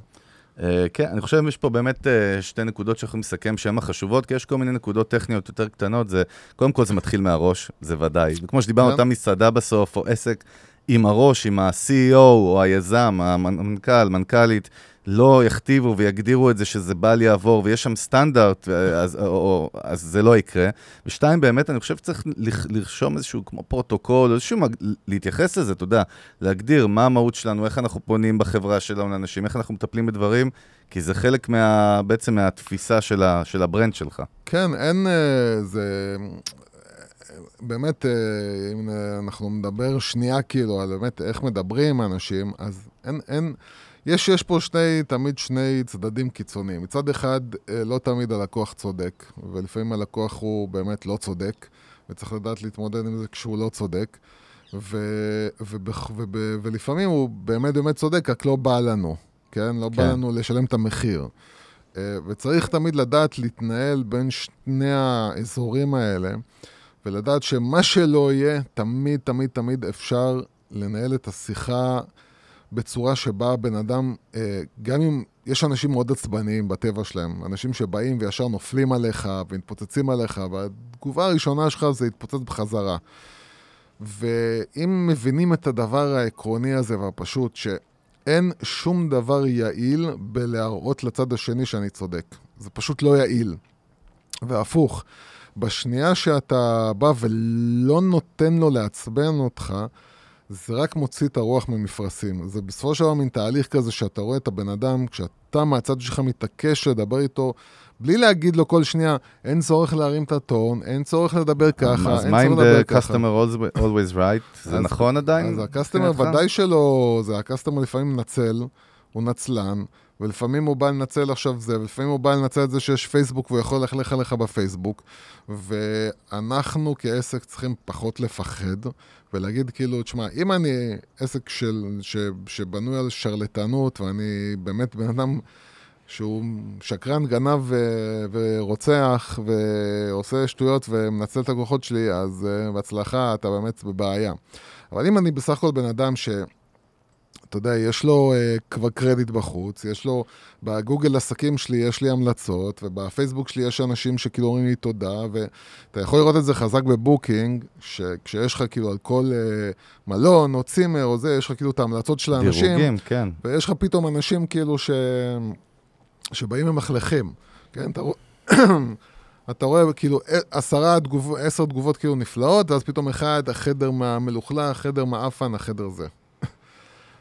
כן, אני חושב שיש פה באמת שתי נקודות שאנחנו מסכם שהן החשובות, כי יש כל מיני נקודות טכניות יותר קטנות, זה, קודם כל זה מתחיל מהראש, זה ודאי. וכמו שדיברנו, אותה מסעדה בסוף או עסק, עם הראש, עם ה-סי אי או או היזם, המנכ"ל, מנכ"לית, לא יכתיבו ויגדירו את זה שזה בל יעבור, ויש שם סטנדרט, אז, או, אז זה לא יקרה. ושתיים, באמת, אני חושב שצריך לרשום איזשהו כמו פרוטוקול, איזשהו, להתייחס לזה, אתה יודע, להגדיר מה המהות שלנו, איך אנחנו פונים בחברה שלנו לאנשים, איך אנחנו מטפלים בדברים, כי זה חלק מה, בעצם מהתפיסה של, ה, של הברנד שלך. כן, אין, זה... באמת, אם אנחנו מדבר שנייה כאילו, על באמת איך מדברים אנשים, אז אין, אין, יש, יש פה שני, תמיד שני צדדים קיצוניים. מצד אחד, לא תמיד הלקוח צודק, ולפעמים הלקוח הוא באמת לא צודק, וצריך לדעת להתמודד עם זה כשהוא לא צודק, ו, ובח, וב, ולפעמים הוא באמת באמת צודק, רק לא בא לנו, כן? לא כן. בא לנו לשלם את המחיר. וצריך תמיד לדעת להתנהל בין שני האזורים האלה, ולדעת שמה שלא יהיה, תמיד, תמיד, תמיד אפשר לנהל את השיחה בצורה שבה בן אדם, גם אם יש אנשים מאוד עצבניים בטבע שלהם, אנשים שבאים וישר נופלים עליך ומתפוצצים עליך, והתגובה הראשונה שלך זה התפוצץ בחזרה. ואם מבינים את הדבר העקרוני הזה והפשוט, שאין שום דבר יעיל בלהראות לצד השני שאני צודק. זה פשוט לא יעיל. והפוך. בשנייה שאתה בא ולא נותן לו לעצבן אותך, זה רק מוציא את הרוח ממפרשים. זה בסופו של דבר מין תהליך כזה שאתה רואה את הבן אדם, כשאתה מהצד שלך מתעקש לדבר איתו, בלי להגיד לו כל שנייה, אין צורך להרים את הטון, אין צורך לדבר ככה, אז מה אם the customer always right? זה נכון עדיין? אז ה-customer ודאי שלא, זה ה-customer לפעמים נצל, הוא נצלן, ולפעמים הוא בא לנצל עכשיו זה, ולפעמים הוא בא לנצל את זה שיש פייסבוק, והוא יכול ללכלך עליך בפייסבוק, ואנחנו כעסק צריכים פחות לפחד, ולהגיד כאילו, תשמע, אם אני עסק של, ש, שבנוי על שרלטנות, ואני באמת בן אדם שהוא שקרן, גנב ו- ורוצח, ועושה שטויות ומנצל את הכוחות שלי, אז uh, בהצלחה אתה באמת בבעיה. אבל אם אני בסך הכל בן אדם ש... אתה יודע, יש לו uh, כבר קרדיט בחוץ, יש לו, בגוגל עסקים שלי יש לי המלצות, ובפייסבוק שלי יש אנשים שכאילו אומרים לי תודה, ואתה יכול לראות את זה חזק בבוקינג, שכשיש לך כאילו על כל uh, מלון או צימר או זה, יש לך כאילו את ההמלצות של האנשים. דירוגים, כן. ויש לך פתאום אנשים כאילו ש... שבאים ממחלכים, כן, אתה רואה, אתה רואה כאילו עשרה תגובות, עשר תגובות כאילו נפלאות, ואז פתאום אחד, החדר מהמלוכלה, החדר מהאפן, החדר זה.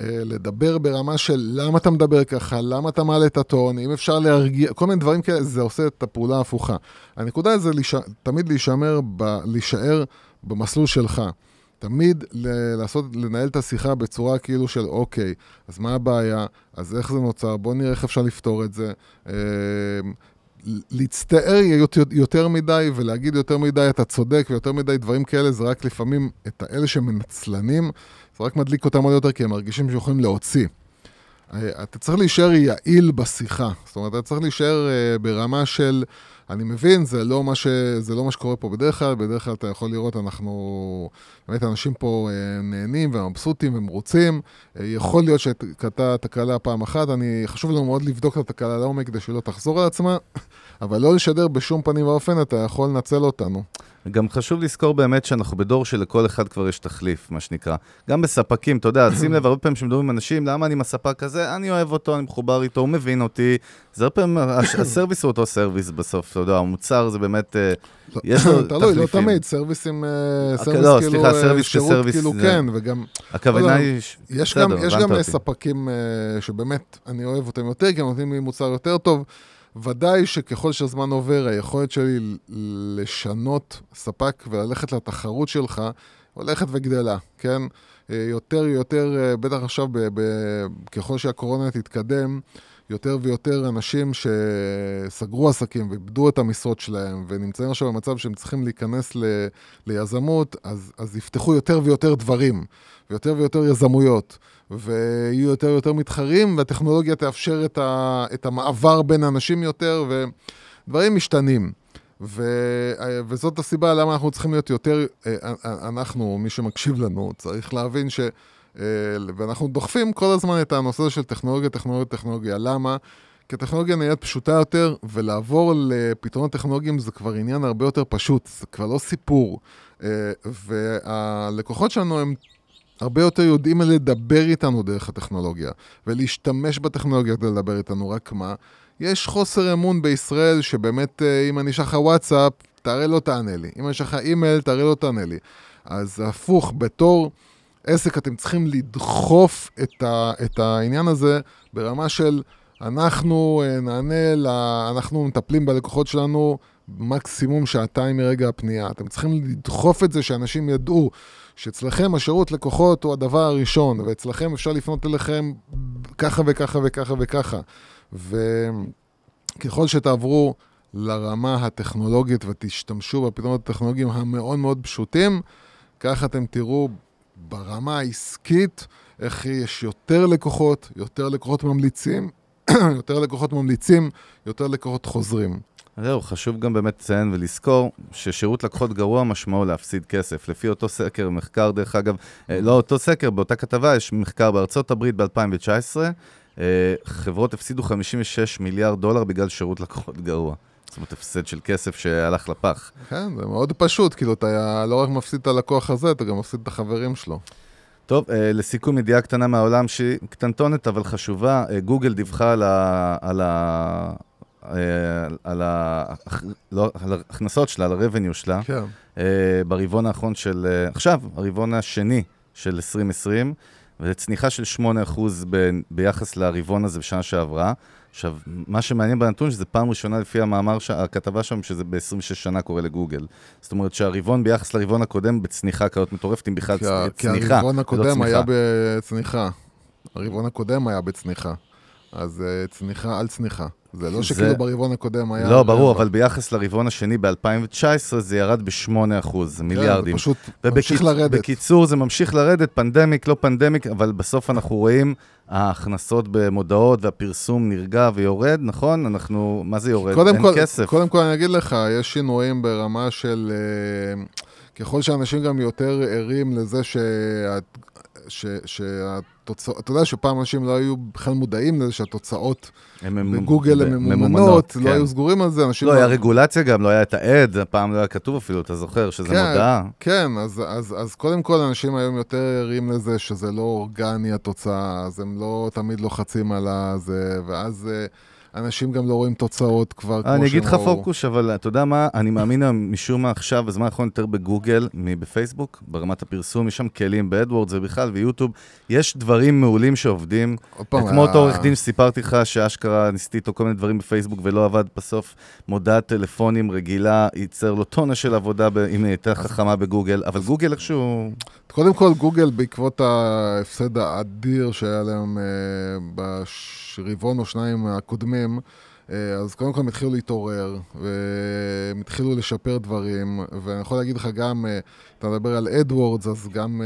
לדבר ברמה של למה אתה מדבר ככה, למה אתה מעלה את הטון, אם אפשר להרגיע, כל מיני דברים כאלה, זה עושה את הפעולה ההפוכה. הנקודה זה תמיד להישאר במסלול שלך. תמיד לעשות, לנהל את השיחה בצורה כאילו של אוקיי, אז מה הבעיה, אז איך זה נוצר, בוא נראה איך אפשר לפתור את זה, להצטער יותר מדי ולהגיד יותר מדי אתה צודק ויותר מדי דברים כאלה, זה רק לפעמים את האלה שמנצלנים, זה רק מדליק אותם עוד יותר כי הם מרגישים שיכולים להוציא. אתה צריך להישאר יעיל בשיחה, זאת אומרת, אתה צריך להישאר ברמה של, אני מבין, זה לא מה ש, זה לא מה שקורה פה בדרך כלל, בדרך כלל אתה יכול לראות, אנחנו, באמת, אנשים פה נהנים ומבסוטים ומרוצים, יכול להיות שקטע תקלה פעם אחת, אני, חשוב לנו מאוד לבדוק את התקלה לעומק כדי שלא תחזור על עצמה, אבל לא לשדר בשום פנים ואופן, אתה יכול לנצל אותנו. גם חשוב לזכור באמת שאנחנו בדור שלכל אחד כבר יש תחליף, מה שנקרא. גם בספקים, אתה יודע, שים לב, הרבה פעמים שמדברים עם אנשים, למה אני עם הספק הזה? אני אוהב אותו, אני מחובר איתו, הוא מבין אותי. זה הרבה פעמים, הסרוויס הוא אותו סרוויס בסוף, אתה יודע, המוצר זה באמת, יש לו תחליפים. תלוי, לא תמיד, סרוויסים, סרוויס כאילו, שירות כאילו כן, וגם... הכוונה היא... יש גם ספקים שבאמת אני אוהב אותם יותר, כי הם נותנים לי מוצר יותר טוב, ודאי שככל שהזמן עובר, היכולת שלי לשנות ספק וללכת לתחרות שלך, הולכת וגדלה, כן? יותר יותר, בטח עכשיו, ככל שהקורונה תתקדם, יותר ויותר אנשים שסגרו עסקים ואיבדו את המשרות שלהם, ונמצאים עכשיו במצב שהם צריכים להיכנס ל- ליזמות, אז, אז יפתחו יותר ויותר דברים, ויותר ויותר יזמויות, ויהיו יותר ויותר מתחרים, והטכנולוגיה תאפשר את, ה- את המעבר בין האנשים יותר, ודברים משתנים. ו- וזאת הסיבה למה אנחנו צריכים להיות יותר, אנחנו, מי שמקשיב לנו, צריך להבין ש... ואנחנו דוחפים כל הזמן את הנושא הזה של טכנולוגיה, טכנולוגיה, טכנולוגיה. למה? כי הטכנולוגיה נהיית פשוטה יותר, ולעבור לפתרונות טכנולוגיים זה כבר עניין הרבה יותר פשוט, זה כבר לא סיפור. והלקוחות שלנו הם הרבה יותר יודעים לדבר איתנו דרך הטכנולוגיה, ולהשתמש בטכנולוגיה כדי לדבר איתנו, רק מה? יש חוסר אמון בישראל שבאמת אם אני אשלח וואטסאפ, תראה לא תענה לי. אם אני אשלח אימייל, תראה לא תענה לי. אז הפוך, בתור... עסק, אתם צריכים לדחוף את, ה, את העניין הזה ברמה של אנחנו נענה, לה, אנחנו מטפלים בלקוחות שלנו מקסימום שעתיים מרגע הפנייה. אתם צריכים לדחוף את זה שאנשים ידעו שאצלכם השירות לקוחות הוא הדבר הראשון, ואצלכם אפשר לפנות אליכם ככה וככה וככה וככה. וככל שתעברו לרמה הטכנולוגית ותשתמשו בפתרונות הטכנולוגיים המאוד מאוד פשוטים, ככה אתם תראו ברמה העסקית, איך יש יותר לקוחות, יותר לקוחות ממליצים, יותר לקוחות ממליצים, יותר לקוחות חוזרים. זהו, חשוב גם באמת לציין ולזכור ששירות לקוחות גרוע משמעו להפסיד כסף. לפי אותו סקר, מחקר דרך אגב, לא אותו סקר, באותה כתבה יש מחקר בארצות הברית ב-אלפיים תשע עשרה, חברות הפסידו חמישים ושש מיליארד דולר בגלל שירות לקוחות גרוע. זאת אומרת, הפסד של כסף שהלך לפח. כן, זה מאוד פשוט, כאילו, אתה לא רק מפסיד את הלקוח הזה, אתה גם מפסיד את החברים שלו. טוב, לסיכום, ידיעה קטנה מהעולם שהיא קטנטונת, אבל חשובה, גוגל דיווחה על ה... על ההכנסות שלה, על הרבניו שלה, ברבעון האחרון של, עכשיו, הרבעון השני של עשרים עשרים, וזה צניחה של שמונה אחוז ביחס לרבעון הזה בשנה שעברה. עכשיו, מה שמעניין בנתון, שזה פעם ראשונה לפי המאמר, הכתבה שם, שזה ב-עשרים ושש שנה קורה לגוגל. זאת אומרת שהרבעון ביחס לרבעון הקודם בצניחה כאות מטורפת, אם בכלל צניחה. כי הרבעון הקודם היה בצניחה. הרבעון הקודם היה בצניחה. אז צניחה על צניחה. זה לא שכאילו ברבעון הקודם היה... לא, ברור, אבל ביחס לרבעון השני ב-אלפיים תשע עשרה זה ירד ב-שמונה אחוז, מיליארדים. פשוט ממשיך לרדת. בקיצור, זה ממשיך לרדת, פנדמיק, לא פנדמיק, אבל בסוף אנחנו רואים ההכנסות במודעות והפרסום נרגע ויורד, נכון? אנחנו, מה זה יורד? אין כסף. קודם כל אני אגיד לך, יש שינויים ברמה של... ככל שאנשים גם יותר ערים לזה שהתגובה, אתה יודע שפעם אנשים לא היו בכלל מודעים לזה שהתוצאות בגוגל הן ממומנות, לא היו סגורים על זה. לא, היה רגולציה גם, לא היה את העד, פעם לא היה כתוב אפילו, אתה זוכר שזה מודעה. כן, אז קודם כל אנשים היום יותר ערים לזה שזה לא אורגני התוצאה, אז הם לא תמיד לוחצים על זה, ואז אנשים גם לא רואים תוצאות כבר כמו שהם ראו. אני אגיד לך פוקוס, אבל אתה יודע מה, אני מאמין משום מה עכשיו, אז מה יכול יותר בגוגל מבפייסבוק, ברמת הפרסום, יש שם כלים באדוורדס ובכלל, ויוטיוב, יש דברים מעולים שעובדים, כמו אותו עורך דין שסיפרתי לך, שאשכרה ניסיתי כל מיני דברים בפייסבוק ולא עבד בסוף, מודעת טלפונים רגילה, ייצר לו טונה של עבודה, אם הייתה חכמה בגוגל, אבל גוגל איכשהו... קודם כל גוגל בעקבות ההפסד האדיר שהיה להם בשריבון או שניים הקודמים, אז קודם כל הם התחילו להתעורר, והם התחילו לשפר דברים, ואני יכול להגיד לך גם, אתה מדבר על אדוורדס, אז גם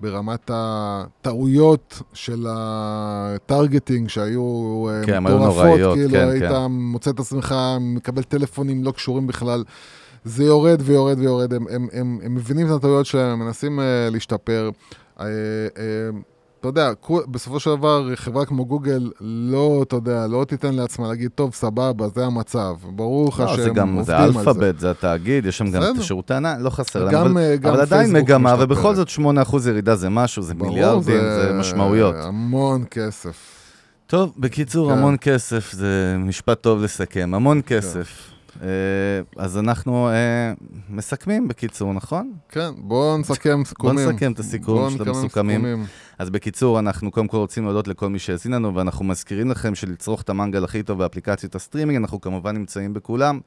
ברמת הטעויות של הטרגטינג שהיו כן, מטורפות, כאילו כן, היית כן. מוצא את עצמך, מקבל טלפונים לא קשורים בכלל, זה יורד ויורד ויורד, הם, הם, הם, הם מבינים את הטעויות שלהם, הם מנסים להשתפר, אתה יודע, בסופו של דבר, חברה כמו גוגל לא, אתה יודע, לא תיתן לעצמה להגיד, טוב, סבבה, זה המצב. ברור לך שהם עובדים על זה. זה אלפאבית, זה התאגיד, יש שם גם את השירות הענה, לא חסר להם. אבל עדיין מגמה, ובכל זאת שמונה אחוז ירידה זה משהו, זה מיליארדים, זה משמעויות. המון כסף. טוב, בקיצור, המון כסף, זה משפט טוב לסכם, המון כסף. אז אנחנו מסכמים בקיצור, נכון? כן, בואו נסכם סיכומים. בואו נסכם את הסיכום של המסוכמים. אז בקיצור, אנחנו קודם כל רוצים להודות לכל מי שהזין לנו, ואנחנו מזכירים לכם שלצרוך את המנגל הכי טוב באפליקציות הסטרימינג, אנחנו כמובן נמצאים בכולם.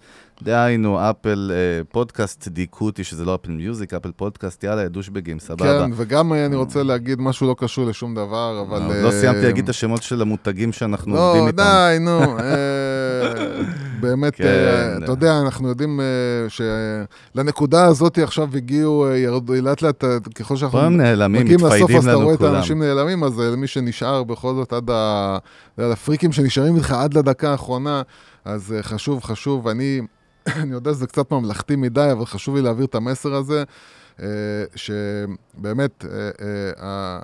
דהיינו, אפל פודקאסט, דיקוטי, שזה לא אפל מיוזיק, אפל פודקאסט, יאללה, ידושבגים, סבבה. כן, וגם אני רוצה להגיד משהו לא קשור לשום דבר, אבל... לא סיימתי להגיד את השמות של המותגים שאנחנו עובדים איתם. לא, די, נו. באמת, אתה יודע, אנחנו יודעים שלנקודה הזאת עכשיו הגיעו, ירדו, לאט לאט, ככל שאנחנו מגיעים לסוף, אז אתה רואה את האנשים נעלמים, אז למי שנשאר בכל זאת עד הפריקים שנשארים איתך עד לדקה האחרונה, אז חשוב, חשוב, אני יודע שזה קצת ממלכתי מדי, אבל חשוב לי להעביר את המסר הזה, שבאמת,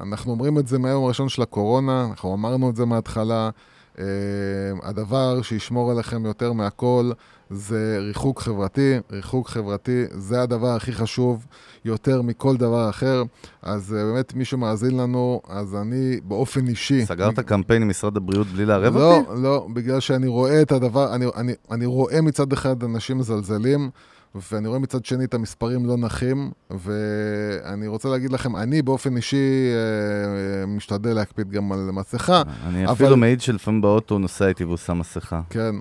אנחנו אומרים את זה מהיום הראשון של הקורונה, אנחנו אמרנו את זה מההתחלה, הדבר שישמור עליכם יותר מהכל זה ריחוק חברתי, ריחוק חברתי זה הדבר הכי חשוב יותר מכל דבר אחר, אז באמת מי שמאזין לנו, אז אני באופן אישי... סגרת קמפיין עם משרד הבריאות בלי לערב אותי? לא, לא, בגלל שאני רואה את הדבר, אני, אני, אני רואה מצד אחד אנשים זלזלים, ואני רואה מצד שני את המספרים לא נחים, ואני רוצה להגיד לכם, אני באופן אישי משתדל להקפיד גם על מסכה. אני אפילו מעיד שלפעמים באוטו נוסע איתי ועושה מסכה. כן,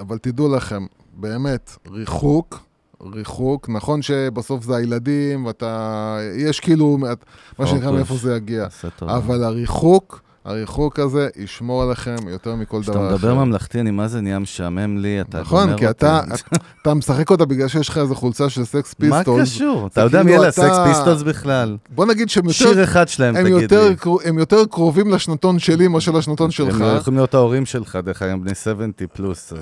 אבל תדעו לכם, באמת, ריחוק, ריחוק, נכון שבסוף זה הילדים, ואתה, יש כאילו, מה שנקרא מאיפה זה יגיע, אבל הריחוק, הריחוק הזה ישמור עליכם יותר מכל דבר אחר. כשאתה מדבר ממלכתי, אני מה זה נהיה משעמם לי, אתה גומר אותי. נכון, כי אתה משחק אותה בגלל שיש לך איזו חולצה של סקס פיסטולס. מה קשור? אתה יודע מי אלה סקס פיסטולס בכלל? בוא נגיד שהם יותר קרובים לשנתון שלי מאשר לשנתון שלך. הם יכולים להיות ההורים שלך, דרך אגב, בני שבעים פלוס.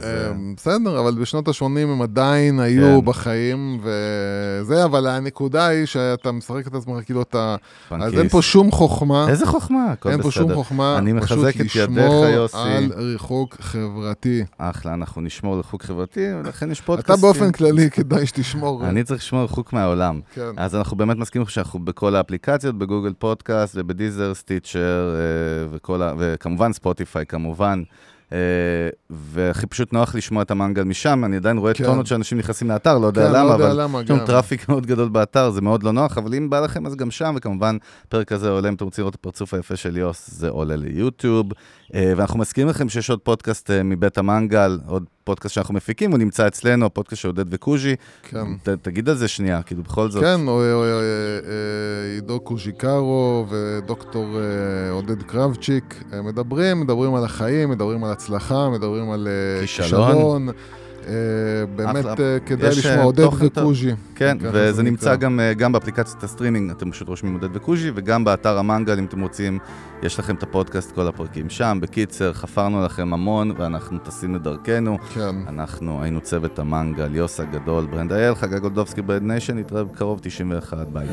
בסדר, אבל בשנות ה-שמונים הם עדיין היו בחיים, וזה, אבל הנקודה היא שאתה משחק את עצמך כאילו אתה... אז אין פה שום חוכמה. איזה חוכמה? אני מחזק את ידיך, יוסי. על ריחוק חברתי. אחלה, אנחנו נשמור ריחוק חברתי, ולכן יש פודקאסטים. אתה באופן כללי כדאי שתשמור. אני צריך לשמור ריחוק מהעולם. אז אנחנו באמת מסכימים שאנחנו בכל האפליקציות, בגוגל פודקאסט ובדיזר, סטיצ'ר, וכמובן ספוטיפיי, כמובן. והכי פשוט נוח לשמוע את המנגל משם, אני עדיין רואה טונות שאנשים נכנסים לאתר, לא יודע למה, אבל יש לנו טראפיק מאוד גדול באתר, זה מאוד לא נוח, אבל אם בא לכם אז גם שם, וכמובן פרק הזה עולה, אם אתם רוצים לראות את הפרצוף היפה של יוס, זה עולה ליוטיוב, ואנחנו מסכימים לכם שיש עוד פודקאסט מבית המנגל, עוד פודקאסט שאנחנו מפיקים, הוא נמצא אצלנו, הפודקאסט של עודד וקוז'י, תגיד על זה שנייה, כאילו בכל זאת. כן, עידו קוז'יקרו ודוקטור עודד קרבצ'יק מדברים, מדברים על החיים, מדברים על הצלחה, מדברים על כישלון, באמת כדאי לשמוע עודד וקוז'י. כן, וזה נמצא גם באפליקציית הסטרימינג, אתם פשוט רושמים עודד וקוז'י, וגם באתר המנגל, אם אתם רוצים, יש לכם את הפודקאסט, כל הפרקים שם, בקיצר, חפרנו לכם המון, ואנחנו תסינו דרכנו, אנחנו היינו צוות המנגל, יוס הגדול, ברנד אייל, חגג גולדובסקי ברד ניישן, נתראה בקרוב תשעים ואחת, ביי.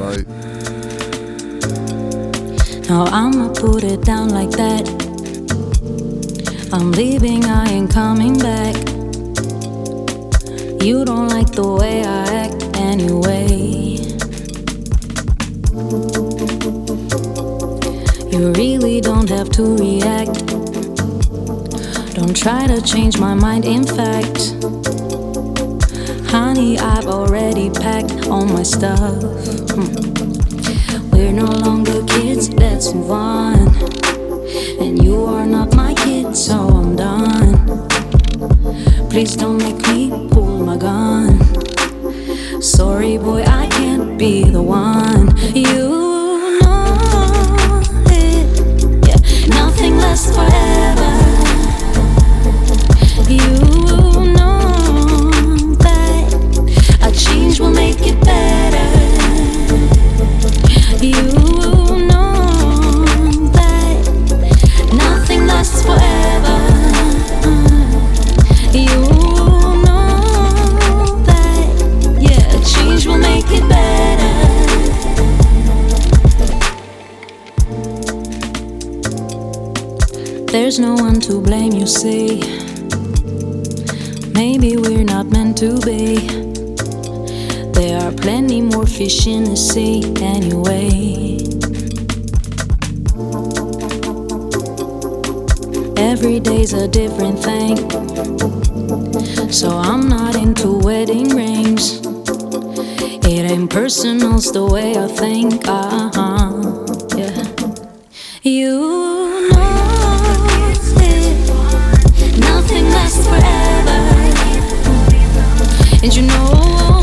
Now I'ma put it down like that. I'm leaving, I ain't coming back. You don't like the way I act anyway. You really don't have to react. Don't try to change my mind, in fact. Honey, I've already packed all my stuff. We're no longer kids, let's move on. And you are not my kid, so I'm done. Please don't make me pull my gun. Sorry boy, I can't be the one. You know it, yeah. Nothing lasts forever. You know that a change will make it better. You There's no one to blame, you see. Maybe we're not meant to be. There are plenty more fish in the sea anyway. Every day's a different thing. So I'm not into wedding rings. It ain't personal's the way I think, uh-huh, yeah. You forever, and you know